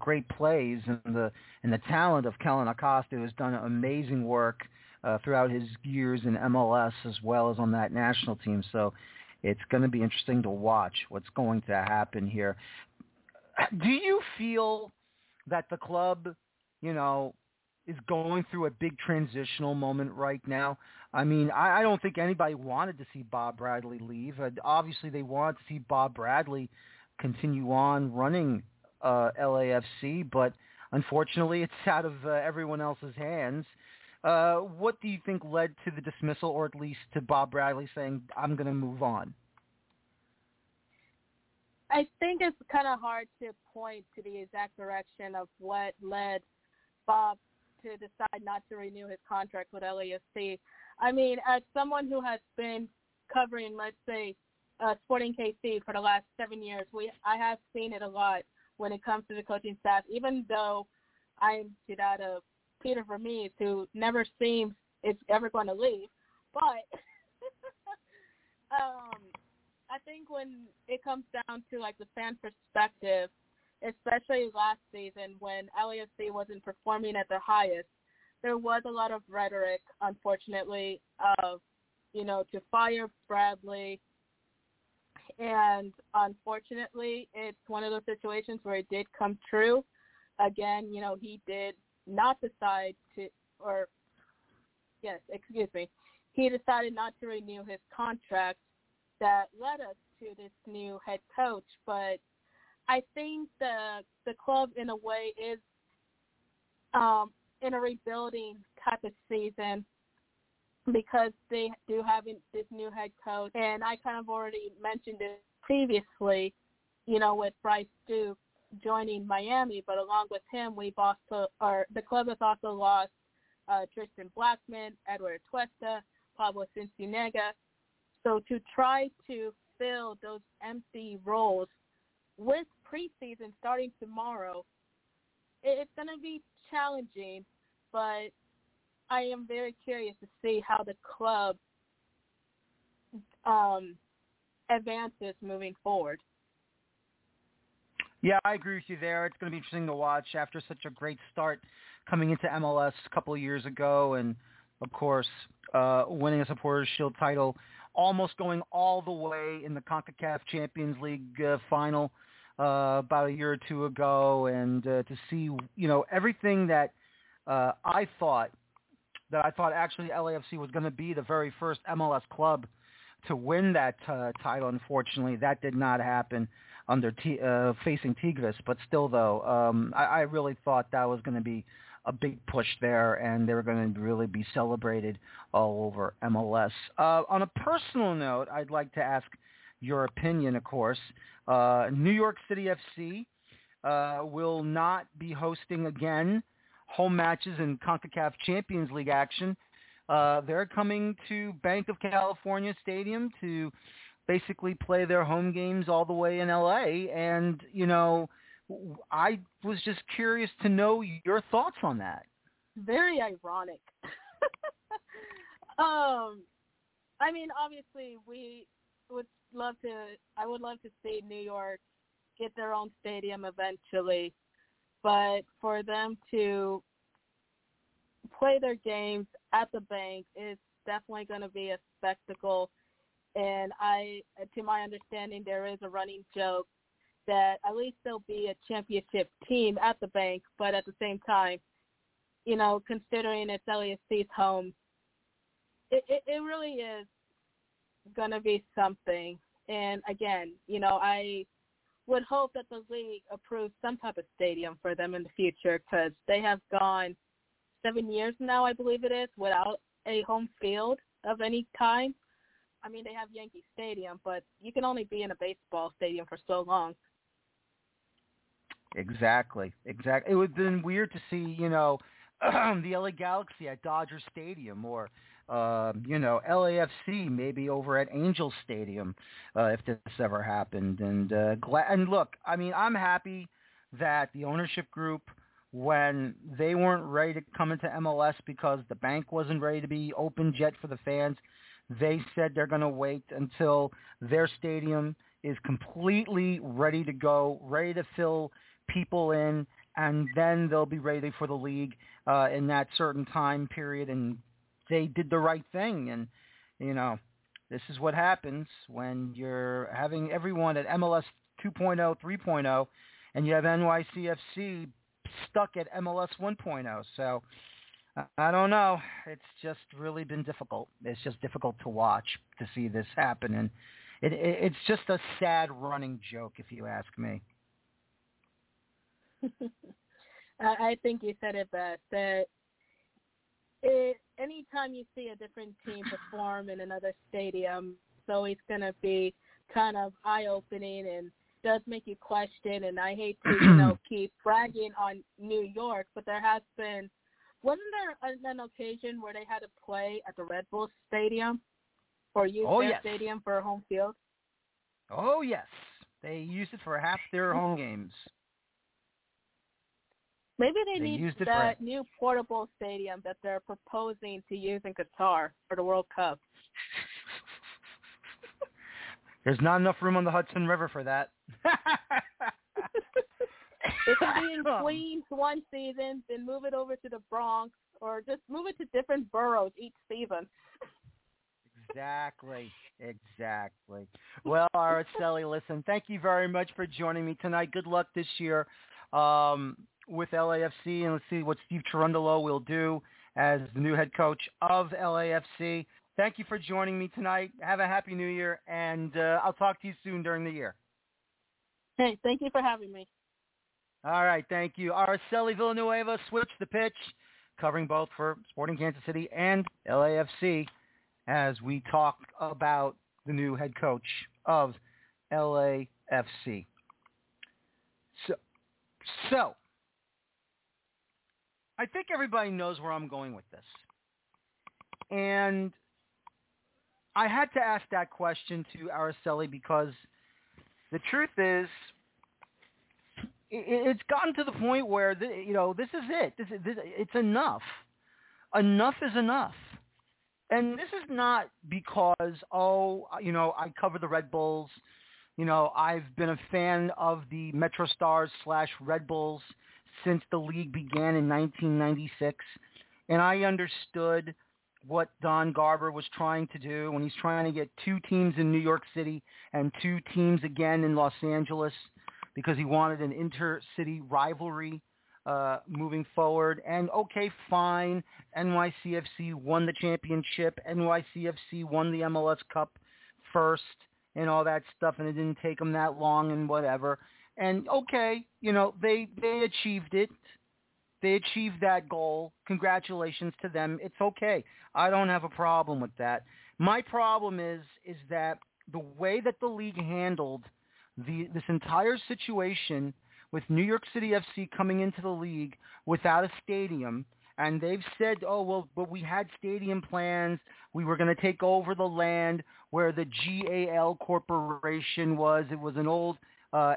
great plays and the talent of Kellen Acosta, who's done amazing work throughout his years in MLS as well as on that national team. So it's going to be interesting to watch what's going to happen here. Do you feel that the club, is going through a big transitional moment right now? I mean, I don't think anybody wanted to see Bob Bradley leave. Obviously, they wanted to see Bob Bradley continue on running LAFC, but unfortunately, it's out of everyone else's hands. What do you think led to the dismissal, or at least to Bob Bradley saying, I'm going to move on? I think it's kind of hard to point to the exact direction of what led Bob to decide not to renew his contract with LAFC. I mean, as someone who has been covering, let's say, Sporting KC for the last 7 years, I have seen it a lot when it comes to the coaching staff, even though I'm to that of Peter Vermees, who never seems it's ever going to leave. But I think when it comes down to, the fan perspective, especially last season when LAFC wasn't performing at their highest, there was a lot of rhetoric, unfortunately, of, to fire Bradley. And unfortunately, it's one of those situations where it did come true. Again, he did not decide to, or yes, excuse me, he decided not to renew his contract. That led us to this new head coach, but I think the club, in a way, is in a rebuilding type of season. because they do have this new head coach. And I kind of already mentioned it previously, you know, with Bryce Duke joining Miami, but along with him, the club has also lost Tristan Blackman, Edward Tuesta, Pablo Cincinnega. So to try to fill those empty roles with preseason starting tomorrow, it's going to be challenging, but I am very curious to see how the club advances moving forward. Yeah, I agree with you there. It's going to be interesting to watch after such a great start coming into MLS a couple of years ago and, of course, winning a Supporters' Shield title, almost going all the way in the CONCACAF Champions League final about a year or two ago, and to see, you know, everything that I thought actually LAFC was going to be the very first MLS club to win that title. Unfortunately, that did not happen under facing Tigres. But still, though, I really thought that was going to be a big push there, and they were going to really be celebrated all over MLS. On a personal note, I'd like to ask your opinion, of course. New York City FC will not be hosting again home matches in CONCACAF Champions League action. They're coming to Banc of California Stadium to basically play their home games all the way in LA. And, you know, I was just curious to know your thoughts on that. Very ironic. I mean, obviously, I would love to see New York get their own stadium eventually, but for them to play their games at the Bank is definitely going to be a spectacle. And to my understanding, there is a running joke that at least there'll be a championship team at the Bank, but at the same time, you know, considering it's LAFC's home, it really is going to be something. And again, you know, I would hope that the league approves some type of stadium for them in the future, because they have gone 7 years now, I believe it is, without a home field of any kind. I mean, they have Yankee Stadium, but you can only be in a baseball stadium for so long. Exactly. It would have been weird to see, you know, the LA Galaxy at Dodger Stadium, or you know, LAFC maybe over at Angel Stadium if this ever happened. And and look, I mean, I'm happy that the ownership group, when they weren't ready to come into MLS because the Bank wasn't ready to be open yet for the fans, they said they're going to wait until their stadium is completely ready to go, ready to fill people in, and then they'll be ready for the league in that certain time period. And they did the right thing. And, you know, this is what happens when you're having everyone at MLS 2.0, 3.0, and you have NYCFC stuck at MLS 1.0. So I don't know. It's just really been difficult. It's just difficult to watch, to see this happen. And it's just a sad running joke, if you ask me. I think you said it best, that anytime you see a different team perform in another stadium, it's always going to be kind of eye-opening and does make you question. And I hate to, you know, keep bragging on New York, but there has been – wasn't there an occasion where they had to play at the Red Bull Stadium or use their stadium for home field? Oh, yes. They used it for half their home games. Maybe they need that new portable stadium that they're proposing to use in Qatar for the World Cup. There's not enough room on the Hudson River for that. It could be in Queens one season, then move it over to the Bronx, or just move it to different boroughs each season. Exactly. Well, Araceli, listen, thank you very much for joining me tonight. Good luck this year with LAFC, and let's see what Steve Cherundolo will do as the new head coach of LAFC. Thank you for joining me tonight. Have a happy new year, and I'll talk to you soon during the year. Hey, thank you for having me. All right, thank you. Araceli Villanueva, Switch the Pitch. covering both for Sporting Kansas City and LAFC as we talk about the new head coach of LAFC. So I think everybody knows where I'm going with this. And I had to ask that question to Araceli because the truth is it's gotten to the point where, this is it. It's enough. Enough is enough. And this is not because, I cover the Red Bulls. I've been a fan of the Metro Stars / Red Bulls since the league began in 1996. And I understood what Don Garber was trying to do when he's trying to get 2 teams in New York City and 2 teams again in Los Angeles because he wanted an inter-city rivalry moving forward. And okay, fine, NYCFC won the championship. NYCFC won the MLS Cup first and all that stuff, and it didn't take them that long and whatever. And okay, they achieved it. They achieved that goal. Congratulations to them. It's okay. I don't have a problem with that. My problem is that the way that the league handled this entire situation with New York City FC coming into the league without a stadium, and they've said, but we had stadium plans. We were going to take over the land where the GAL Corporation was. It was an old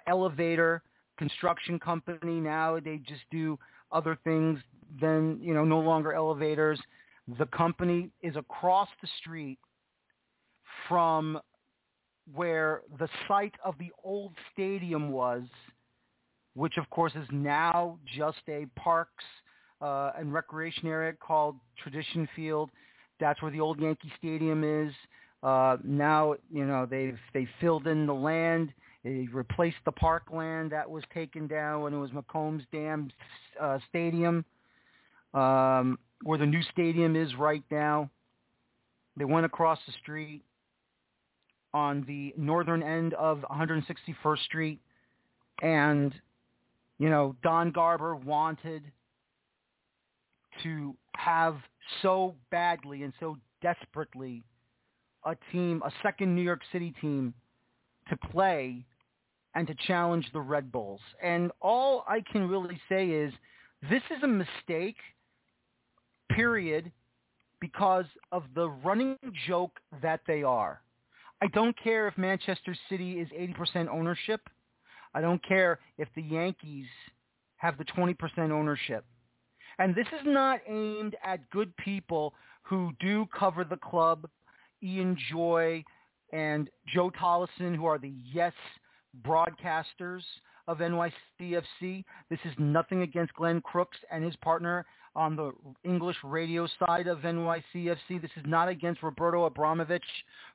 elevator construction company. Now they just do other things than, no longer elevators. The company is across the street from where the site of the old stadium was, which of course is now just a parks and recreation area called Tradition Field. That's where the old Yankee Stadium is. Now, they filled in the land. They replaced the parkland that was taken down when it was McCombs Dam Stadium, where the new stadium is right now. They went across the street on the northern end of 161st Street, and, Don Garber wanted to have so badly and so desperately a team, a second New York City team, to play and to challenge the Red Bulls. And all I can really say is this is a mistake, period, because of the running joke that they are. I don't care if Manchester City is 80% ownership. I don't care if the Yankees have the 20% ownership. And this is not aimed at good people who do cover the club, Ian Joy and Joe Tollison, who are the yes broadcasters of NYCFC. This is nothing against Glenn Crooks and his partner on the English radio side of NYCFC. This is not against Roberto Abramovich,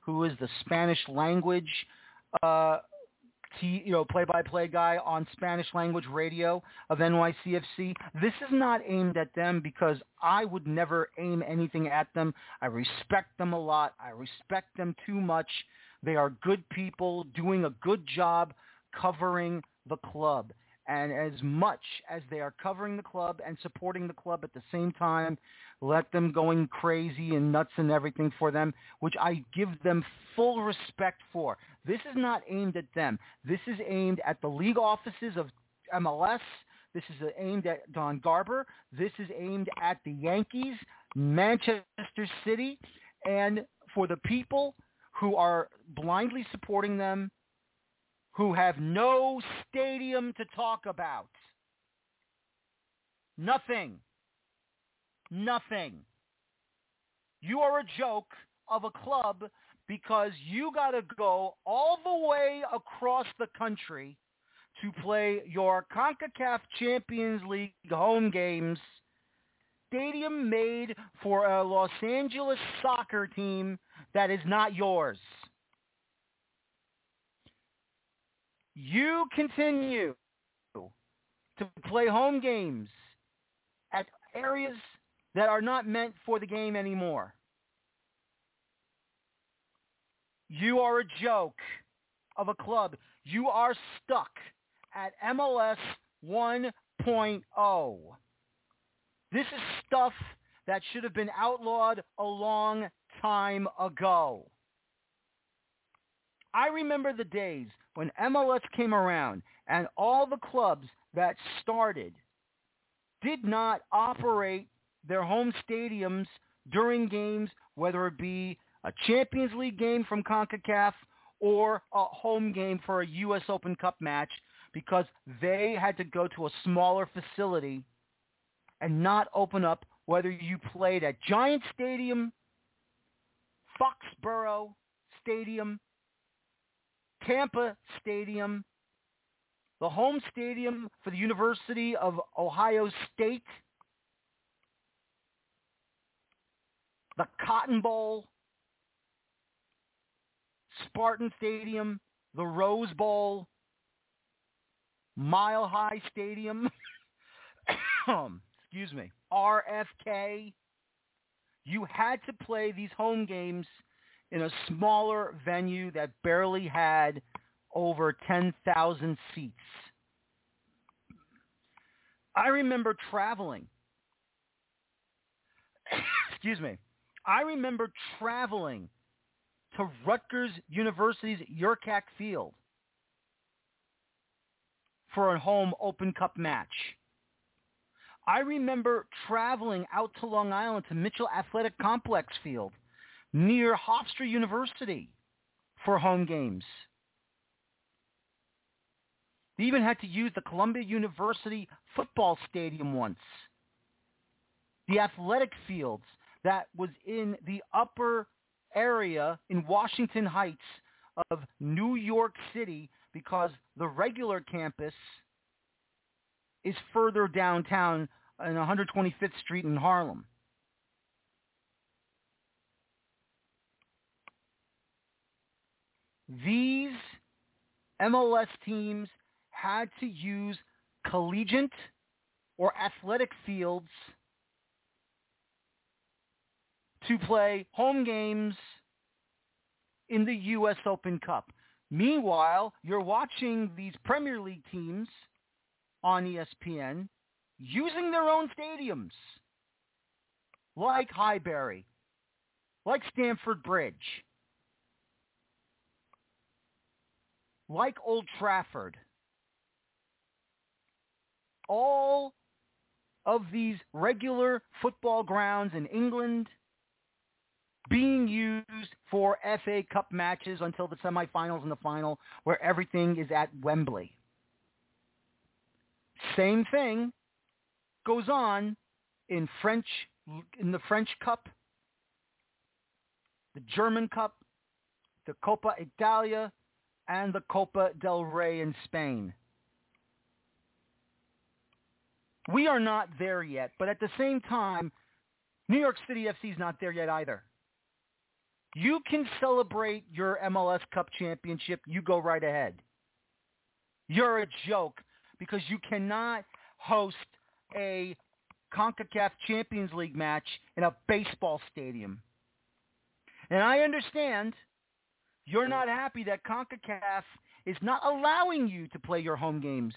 who is the Spanish language play-by-play guy on Spanish language radio of NYCFC. This is not aimed at them because I would never aim anything at them. I respect them a lot. I respect them too much. They are good people doing a good job covering the club. And as much as they are covering the club and supporting the club at the same time, let them going crazy and nuts and everything for them, which I give them full respect for. This is not aimed at them. This is aimed at the league offices of MLS. This is aimed at Don Garber. This is aimed at the Yankees, Manchester City, and for the people who are blindly supporting them, who have no stadium to talk about. Nothing. You are a joke of a club because you got to go all the way across the country to play your CONCACAF Champions League home games. Stadium made for a Los Angeles soccer team that is not yours. You continue to play home games at areas that are not meant for the game anymore. You are a joke of a club. You are stuck at MLS 1.0. This is stuff that should have been outlawed a long time ago. I remember the days when MLS came around and all the clubs that started did not operate their home stadiums during games, whether it be a Champions League game from CONCACAF or a home game for a U.S. Open Cup match, because they had to go to a smaller facility and not open up, whether you played at Giant Stadium, Foxborough Stadium, Tampa Stadium, the home stadium for the University of Ohio State, the Cotton Bowl, Spartan Stadium, the Rose Bowl, Mile High Stadium, excuse me, RFK. You had to play these home games in a smaller venue that barely had over 10,000 seats. I remember traveling. Excuse me. I remember traveling to Rutgers University's Yurkak Field for a home Open Cup match. I remember traveling out to Long Island to Mitchell Athletic Complex Field near Hofstra University for home games. They even had to use the Columbia University football stadium once. The athletic fields that was in the upper area in Washington Heights of New York City, because the regular campus is further downtown on 125th Street in Harlem. These MLS teams had to use collegiate or athletic fields to play home games in the U.S. Open Cup. Meanwhile, you're watching these Premier League teams on ESPN using their own stadiums, like Highbury, like Stamford Bridge, like Old Trafford. All of these regular football grounds in England being used for FA Cup matches until the semifinals and the final, where everything is at Wembley. Same thing goes on in the French Cup, the German Cup, the Coppa Italia, and the Copa del Rey in Spain. We are not there yet, but at the same time, New York City FC is not there yet either. You can celebrate your MLS Cup championship. You go right ahead. You're a joke, because you cannot host a CONCACAF Champions League match in a baseball stadium. And I understand you're not happy that CONCACAF is not allowing you to play your home games,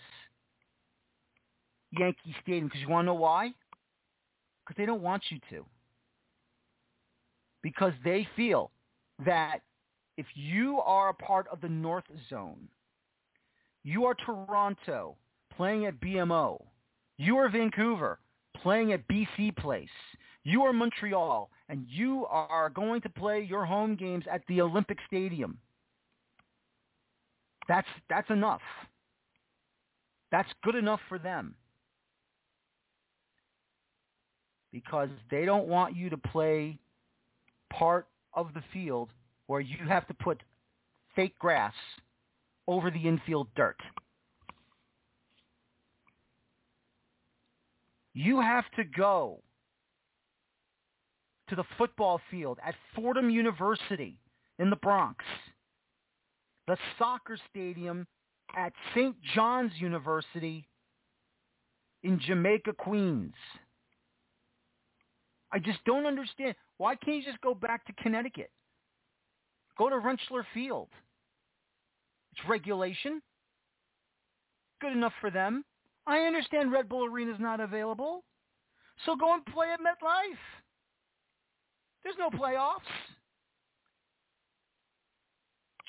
Yankee Stadium, because you want to know why? Because they don't want you to. Because they feel that if you are a part of the North Zone, you are Toronto playing at BMO, you are Vancouver playing at BC Place, you are Montreal, and you are going to play your home games at the Olympic Stadium. That's enough. That's good enough for them. Because they don't want you to play part of the field where you have to put fake grass over the infield dirt. You have to go to the football field at Fordham University in the Bronx, the soccer stadium at St. John's University in Jamaica, Queens. I just don't understand. Why can't you just go back to Connecticut? Go to Rensselaer Field. It's regulation. Good enough for them. I understand Red Bull Arena is not available. So go and play at MetLife. There's no playoffs.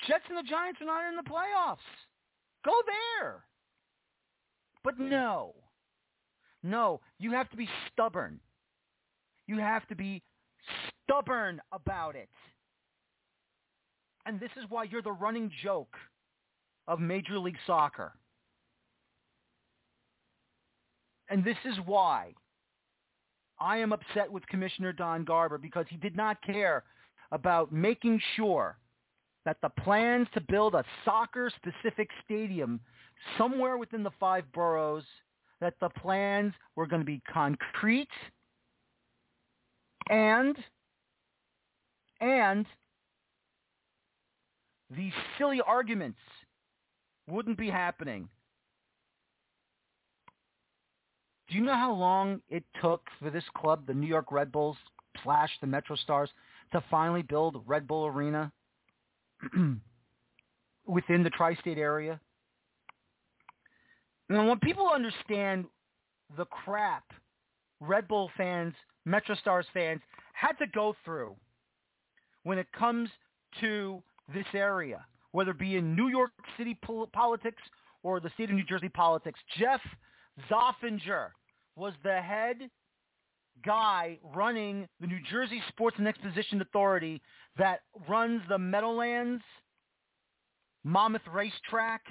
Jets and the Giants are not in the playoffs. Go there. But no. No, you have to be stubborn. You have to be stubborn about it. And this is why you're the running joke of Major League Soccer. And this is why I am upset with Commissioner Don Garber, because he did not care about making sure that the plans to build a soccer-specific stadium somewhere within the five boroughs, that the plans were going to be concrete and these silly arguments wouldn't be happening. Do you know how long it took for this club, the New York Red Bulls / the Metro Stars, to finally build Red Bull Arena within the tri-state area? Now, when people understand the crap Red Bull fans, Metro Stars fans had to go through when it comes to this area, whether it be in New York City politics or the state of New Jersey politics, Jeff Zoffinger was the head guy running the New Jersey Sports and Exposition Authority that runs the Meadowlands, Monmouth Racetrack,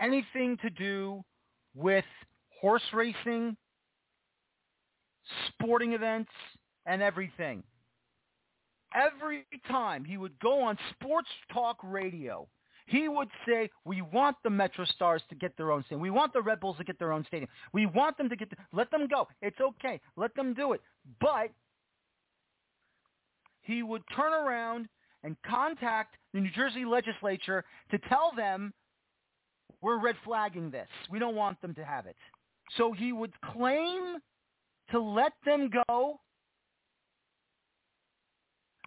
anything to do with horse racing, sporting events, and everything. Every time he would go on sports talk radio, he would say, we want the Metro Stars to get their own stadium. We want the Red Bulls to get their own stadium. We want them to get – let them go. It's okay. Let them do it. But he would turn around and contact the New Jersey legislature to tell them, we're red flagging this. We don't want them to have it. So he would claim to let them go,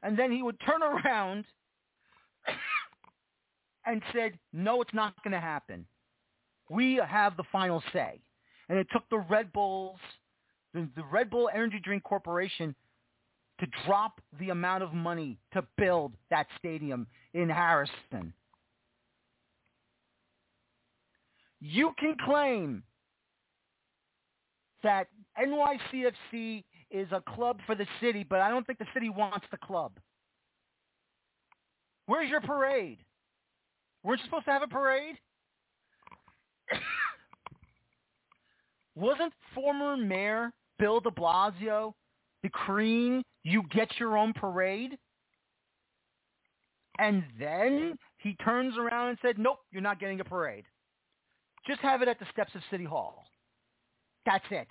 and then he would turn around and said, no, it's not going to happen. We have the final say. And it took the Red Bulls, the Red Bull Energy Drink Corporation, to drop the amount of money to build that stadium in Harrison. You can claim that NYCFC is a club for the city, but I don't think the city wants the club. Where's your parade? Weren't you supposed to have a parade? Wasn't former Mayor Bill de Blasio decreeing you get your own parade? And then he turns around and said, nope, you're not getting a parade. Just have it at the steps of City Hall. That's it.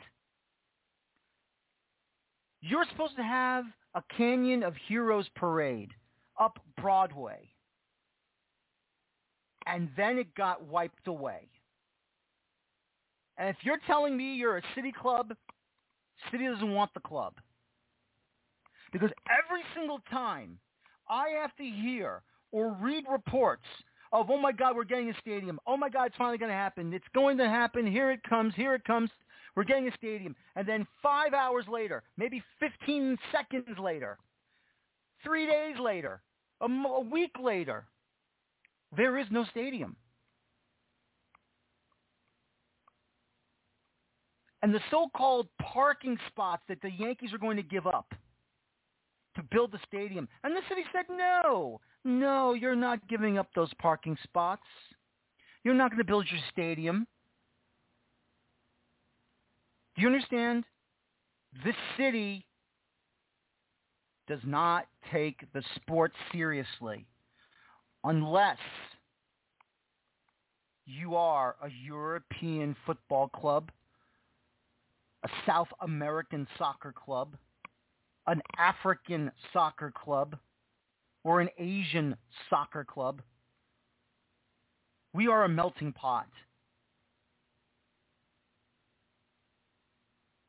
You're supposed to have a Canyon of Heroes parade up Broadway. And then it got wiped away. And if you're telling me you're a city club, city doesn't want the club. Because every single time I have to hear or read reports of, oh my God, we're getting a stadium. Oh my God, it's finally going to happen. It's going to happen. Here it comes. Here it comes. We're getting a stadium. And then 5 hours later, maybe 15 seconds later, 3 days later, a week later, there is no stadium. And the so-called parking spots that the Yankees are going to give up to build the stadium. And the city said, no, you're not giving up those parking spots. You're not going to build your stadium. Do you understand? This city does not take the sport seriously. Unless you are a European football club, a South American soccer club, an African soccer club, or an Asian soccer club, we are a melting pot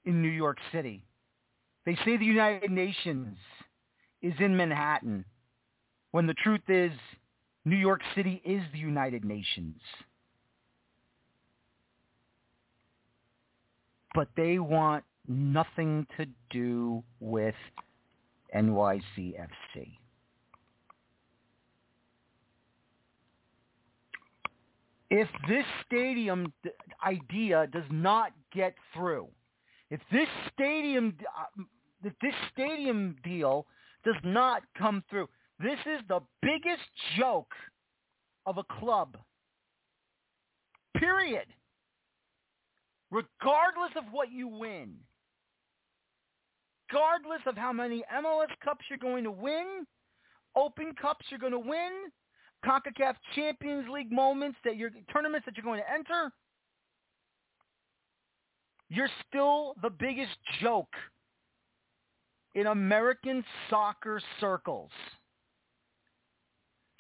in New York City. They say the United Nations is in Manhattan, when the truth is, New York City is the United Nations. But they want nothing to do with NYCFC. If this stadium idea does not get through, if this stadium deal does not come through, this is the biggest joke of a club. Period. Regardless of what you win, regardless of how many MLS Cups you're going to win, Open Cups you're going to win, CONCACAF Champions League tournaments that you're going to enter, you're still the biggest joke in American soccer circles.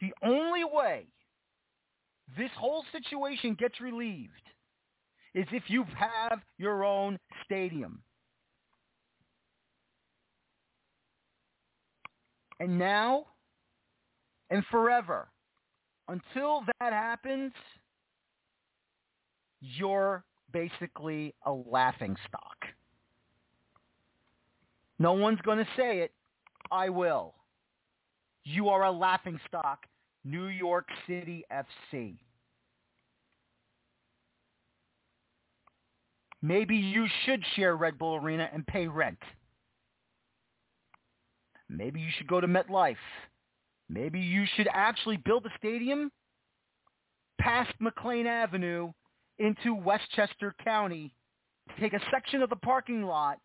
The only way this whole situation gets relieved is if you have your own stadium. And now and forever, until that happens, you're basically a laughingstock. No one's going to say it. I will. You are a laughingstock, New York City FC. Maybe you should share Red Bull Arena and pay rent. Maybe you should go to MetLife. Maybe you should actually build a stadium past McLean Avenue into Westchester County, take a section of the parking lot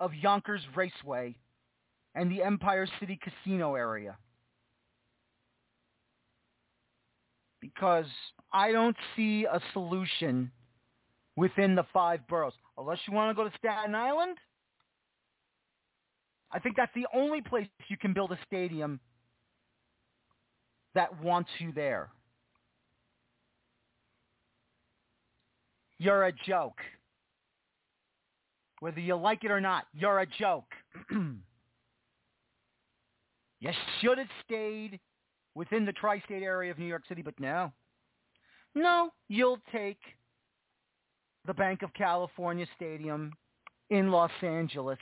of Yonkers Raceway and the Empire City Casino area. Because I don't see a solution within the five boroughs. Unless you want to go to Staten Island, I think that's the only place you can build a stadium that wants you there. You're a joke. Whether you like it or not, you're a joke. You should have stayed within the tri-state area of New York City, but no. No, you'll take the Banc of California Stadium in Los Angeles,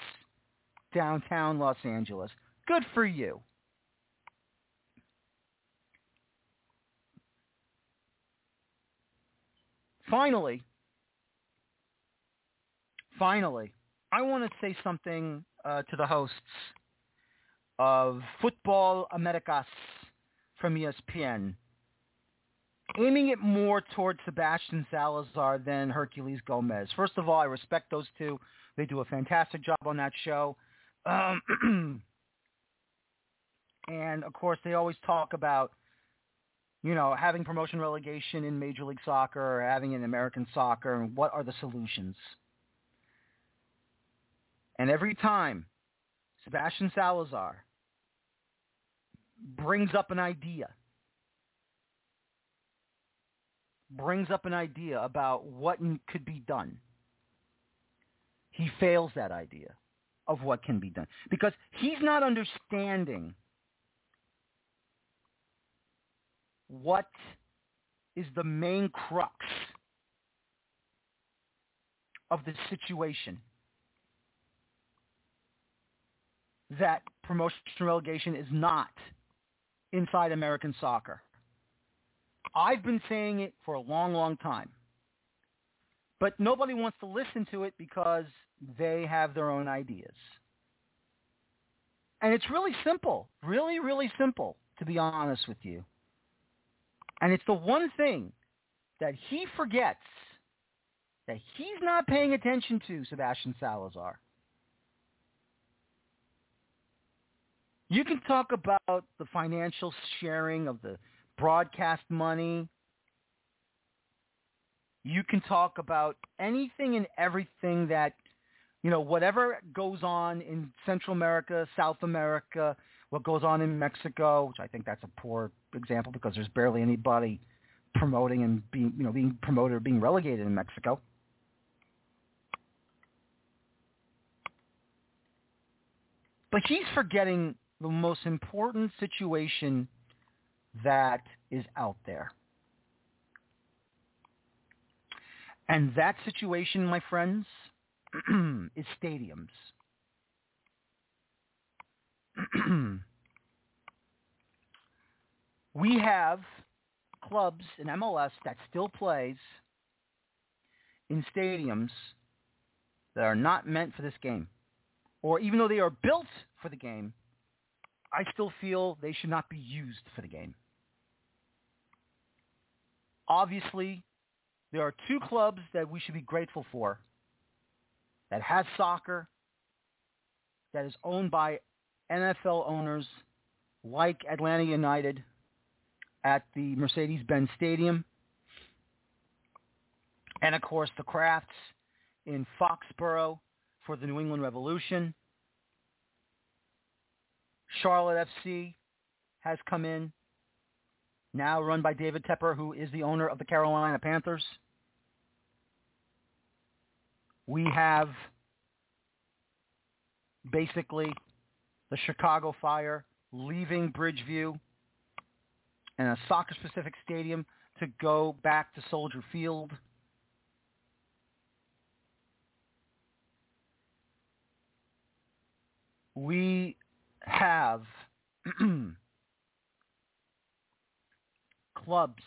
downtown Los Angeles. Good for you. Finally, I want to say something to the hosts of Football Americas from ESPN, aiming it more towards Sebastian Salazar than Hercules Gomez. First of all, I respect those two. They do a fantastic job on that show. And, of course, they always talk about, you know, having promotion relegation in Major League Soccer or having it in American Soccer and what are the solutions. And every time Sebastian Salazar brings up an idea about what could be done, he fails that idea of what can be done because he's not understanding what is the main crux of the situation that promotion relegation is not inside American soccer. I've been saying it for a long, long time. But nobody wants to listen to it because they have their own ideas. And it's really simple, really, really simple, to be honest with you. And it's the one thing that he forgets, that he's not paying attention to, Sebastian Salazar. You can talk about the financial sharing of the broadcast money. You can talk about anything and everything that, you know, whatever goes on in Central America, South America, what goes on in Mexico, which I think that's a poor example because there's barely anybody promoting and being promoted or being relegated in Mexico. But he's forgetting the most important situation that is out there. And that situation, my friends, is stadiums. We have clubs in MLS that still plays in stadiums that are not meant for this game. Or even though they are built for the game, I still feel they should not be used for the game. Obviously, there are two clubs that we should be grateful for that has soccer, that is owned by NFL owners like Atlanta United at the Mercedes-Benz Stadium, and of course the Crafts in Foxborough for the New England Revolution. Charlotte FC has come in, now run by David Tepper, who is the owner of the Carolina Panthers. We have basically the Chicago Fire leaving Bridgeview and a soccer-specific stadium to go back to Soldier Field. We have clubs,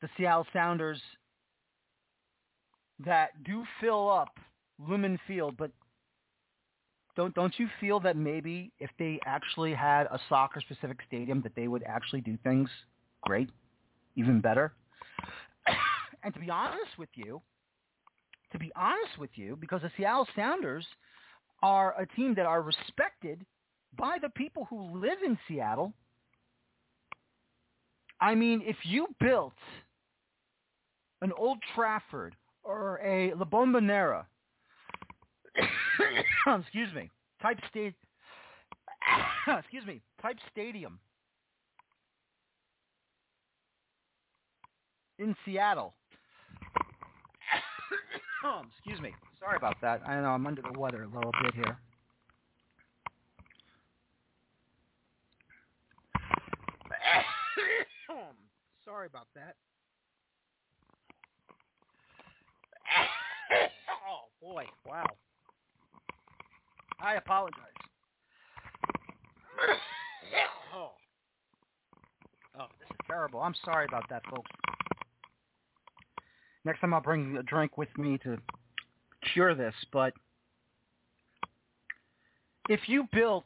the Seattle Sounders, that do fill up Lumen Field, but don't you feel that maybe if they actually had a soccer-specific stadium that they would actually do things great, even better? And to be honest with you, because the Seattle Sounders are a team that are respected by the people who live in Seattle. I mean, if you built an Old Trafford or a La Bombonera, type stadium in Seattle. Sorry about that. I know I'm under the weather a little bit here. Sorry about that. Oh, boy. Wow. I apologize. Oh, this is terrible. I'm sorry about that, folks. Next time I'll bring a drink with me to cure this, but if you built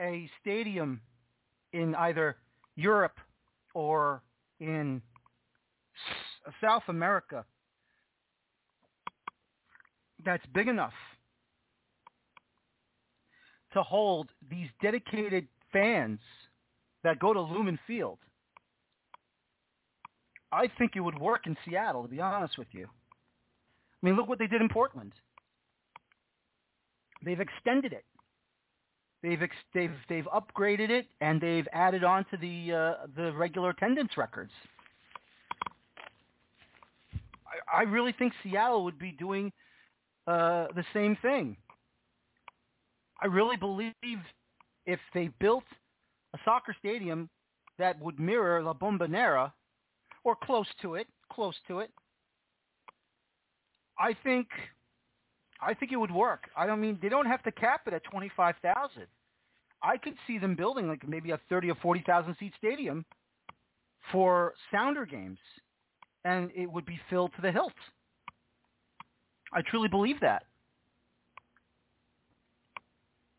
a stadium in either Europe or in South America that's big enough to hold these dedicated fans that go to Lumen Field, I think it would work in Seattle, to be honest with you. I mean, look what they did in Portland. They've extended it. They've upgraded it, and they've added on to the regular attendance records. I really think Seattle would be doing the same thing. I really believe if they built a soccer stadium that would mirror La Bombonera, or close to it, I think it would work. I don't mean they don't have to cap it at 25,000. I could see them building like maybe a 30,000 or 40,000 seat stadium for Sounder games, and it would be filled to the hilt. I truly believe that,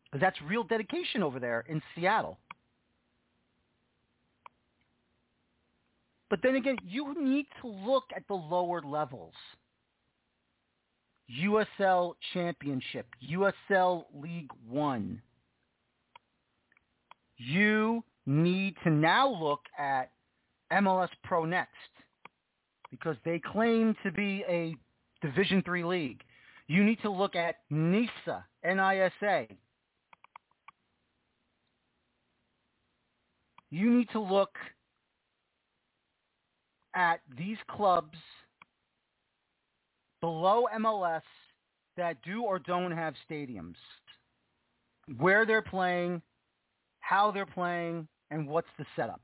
because that's real dedication over there in Seattle. But then again, you need to look at the lower levels. USL Championship, USL League One. You need to now look at MLS Pro Next, because they claim to be a Division III league. You need to look at NISA, N-I-S-A. You need to look at these clubs below MLS that do or don't have stadiums, where they're playing, how they're playing, and what's the setup.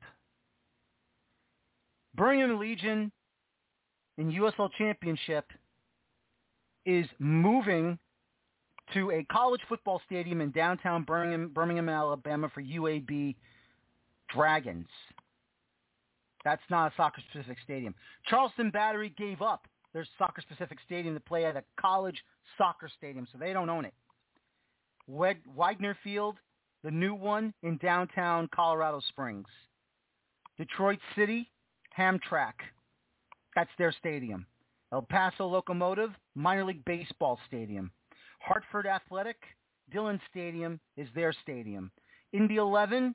Birmingham Legion in USL Championship is moving to a college football stadium in downtown Birmingham, Alabama for UAB Dragons. That's not a soccer-specific stadium. Charleston Battery gave up their soccer-specific stadium to play at a college soccer stadium, so they don't own it. Widener Field, the new one in downtown Colorado Springs. Detroit City, Hamtramck. That's their stadium. El Paso Locomotive, Minor League Baseball Stadium. Hartford Athletic, Dillon Stadium is their stadium. Indy 11,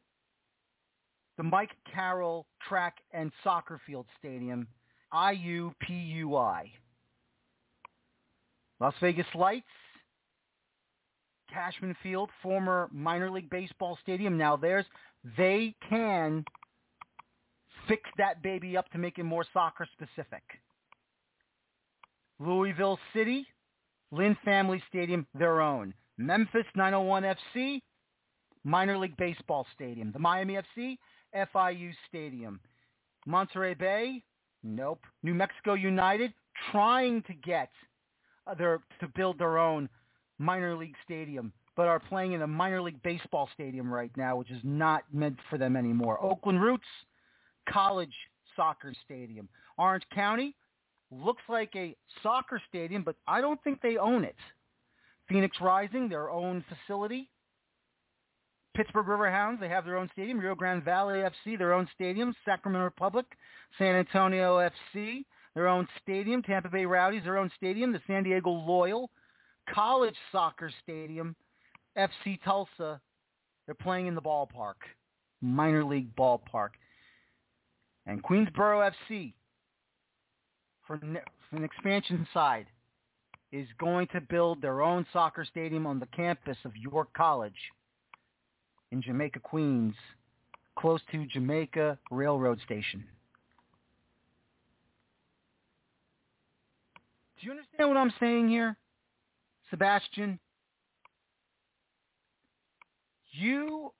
the Mike Carroll Track and Soccer Field Stadium, IUPUI. Las Vegas Lights, Cashman Field, former Minor League Baseball Stadium, now theirs. They can fix that baby up to make it more soccer specific. Louisville City, Lynn Family Stadium, their own. Memphis 901 FC, Minor League Baseball Stadium. The Miami FC, FIU Stadium. Monterey Bay, nope. New Mexico United, trying to get to build their own minor league stadium, but are playing in a minor league baseball stadium right now, which is not meant for them anymore. Oakland Roots, college soccer stadium. Orange County, looks like a soccer stadium, but I don't think they own it. Phoenix Rising, their own facility. Pittsburgh Riverhounds, they have their own stadium. Rio Grande Valley FC, their own stadium. Sacramento Republic, San Antonio FC, their own stadium. Tampa Bay Rowdies, their own stadium. The San Diego Loyal, college soccer stadium. FC Tulsa, they're playing in the ballpark, minor league ballpark. And Queensboro FC, for an expansion side, is going to build their own soccer stadium on the campus of York College in Jamaica, Queens, close to Jamaica Railroad Station. Do you understand what I'm saying here, Sebastian? You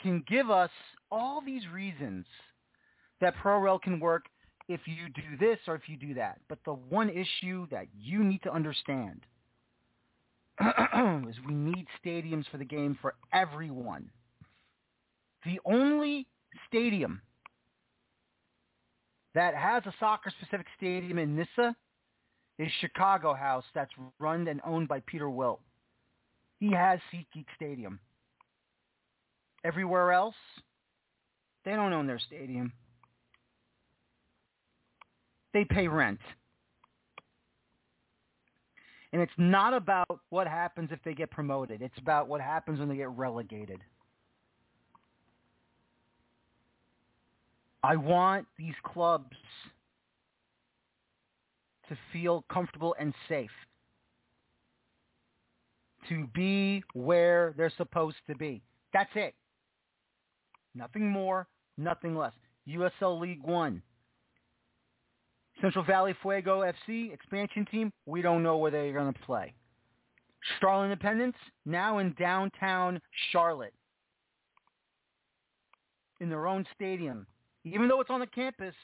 can give us all these reasons that ProRail can work if you do this or if you do that. But the one issue that you need to understand is we need stadiums for the game for everyone. The only stadium that has a soccer-specific stadium in Nyssa is Chicago House, that's run and owned by Peter Wilt. He has SeatGeek Stadium. Everywhere else, they don't own their stadium. They pay rent. And it's not about what happens if they get promoted. It's about what happens when they get relegated. I want these clubs to feel comfortable and safe, to be where they're supposed to be. That's it. Nothing more, nothing less. USL League One. Central Valley Fuego FC, expansion team, we don't know where they're going to play. Charlotte Independence, now in downtown Charlotte, in their own stadium. Even though it's on the campus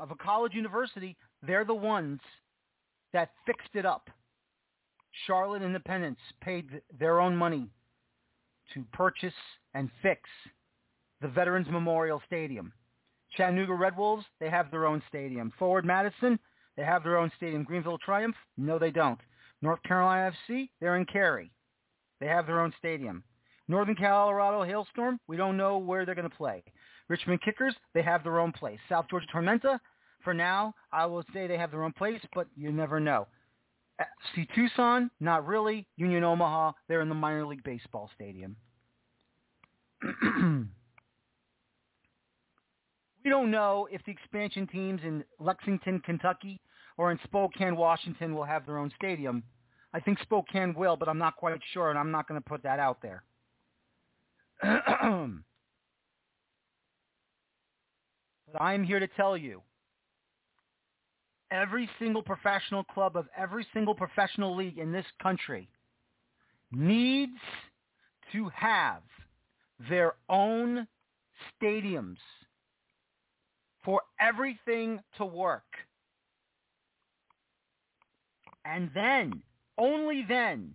of a college university, they're the ones that fixed it up. Charlotte Independence paid their own money to purchase and fix the Veterans Memorial Stadium. Chattanooga Red Wolves, they have their own stadium. Forward Madison, they have their own stadium. Greenville Triumph, no they don't. North Carolina FC, they're in Cary. They have their own stadium. Northern Colorado Hailstorm, we don't know where they're going to play. Richmond Kickers, they have their own place. South Georgia Tormenta, for now, I will say they have their own place, but you never know. FC Tucson, not really. Union Omaha, they're in the minor league baseball stadium. We don't know if the expansion teams in Lexington, Kentucky, or in Spokane, Washington, will have their own stadium. I think Spokane will, but I'm not quite sure, and I'm not going to put that out there. But I'm here to tell you, every single professional club of every single professional league in this country needs to have their own stadiums for everything to work. And then, only then,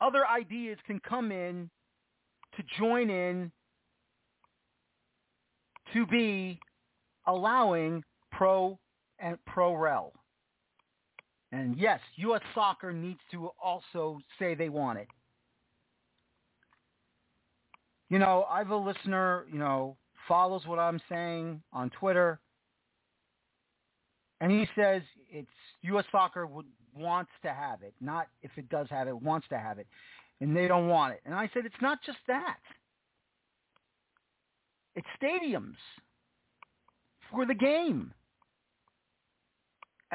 other ideas can come in to join in to be allowing pro and pro-rel. And yes, U.S. Soccer needs to also say they want it. You know, I have a listener, you know, follows what I'm saying on Twitter. And he says it's U.S. Soccer wants to have it, not if it does have it, wants to have it. And they don't want it. And I said, it's not just that. It's stadiums for the game.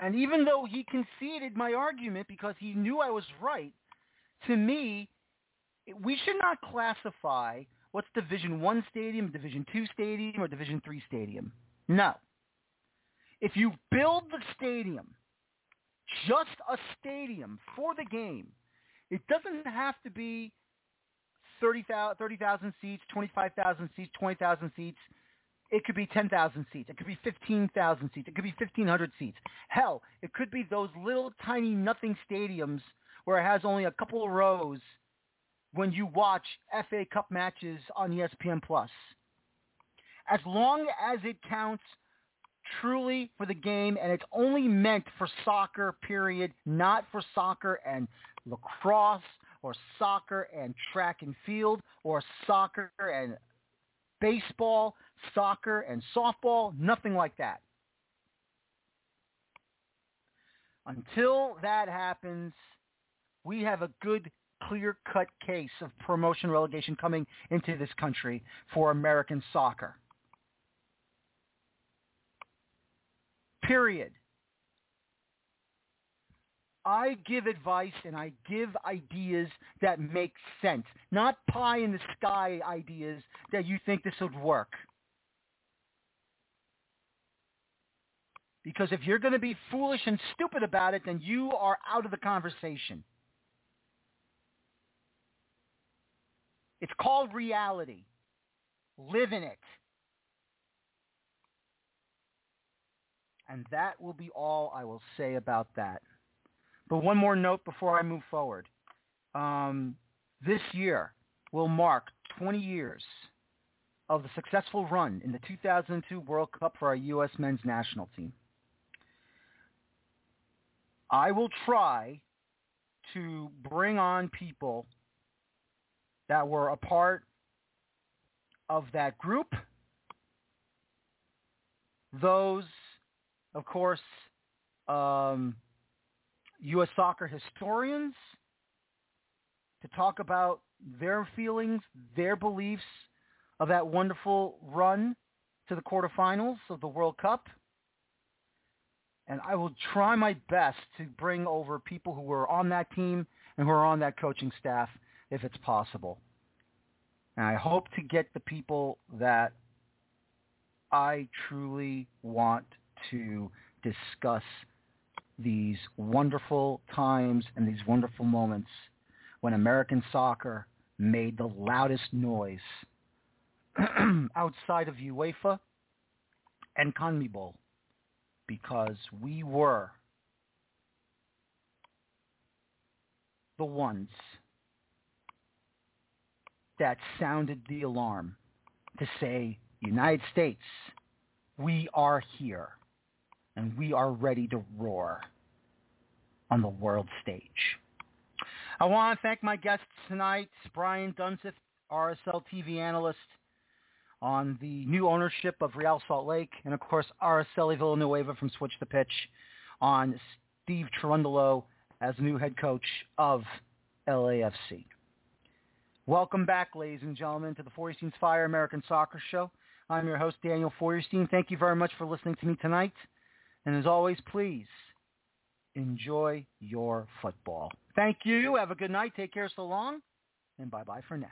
And even though he conceded my argument because he knew I was right, to me, we should not classify what's Division I stadium, Division II stadium, or Division III stadium. No. If you build the stadium, just a stadium for the game, it doesn't have to be 30,000 seats, 25,000 seats, 20,000 seats. It could be 10,000 seats. It could be 15,000 seats. It could be 1,500 seats. Hell, it could be those little tiny nothing stadiums where it has only a couple of rows when you watch FA Cup matches on ESPN+. As long as it counts truly for the game and it's only meant for soccer, period, not for soccer and lacrosse or soccer and track and field or soccer and baseball, soccer and softball, nothing like that. Until that happens, we have a good clear-cut case of promotion relegation coming into this country for American soccer. Period. I give advice and I give ideas that make sense, not pie-in-the-sky ideas that you think this would work. Because if you're going to be foolish and stupid about it, then you are out of the conversation. It's called reality. Live in it. And that will be all I will say about that. But one more note before I move forward. This year will mark 20 years of the successful run in the 2002 World Cup for our U.S. men's national team. I will try to bring on people that were a part of that group. Those, of course, U.S. soccer historians to talk about their feelings, their beliefs of that wonderful run to the quarterfinals of the World Cup. And I will try my best to bring over people who were on that team and who are on that coaching staff if it's possible. And I hope to get the people that I truly want to discuss these wonderful times and these wonderful moments when American soccer made the loudest noise outside of UEFA and CONMEBOL, because we were the ones that sounded the alarm to say, United States, we are here, and we are ready to roar on the world stage. I want to thank my guests tonight, Brian Dunseth, RSL TV analyst on the new ownership of Real Salt Lake, and of course, Araceli Villanueva from Switch the Pitch on Steve Cherundolo as new head coach of LAFC. Welcome back, ladies and gentlemen, to the Feuerstein's Fire American Soccer Show. I'm your host, Daniel Feuerstein. Thank you very much for listening to me tonight. And as always, please enjoy your football. Thank you. Have a good night. Take care so long. And bye-bye for now.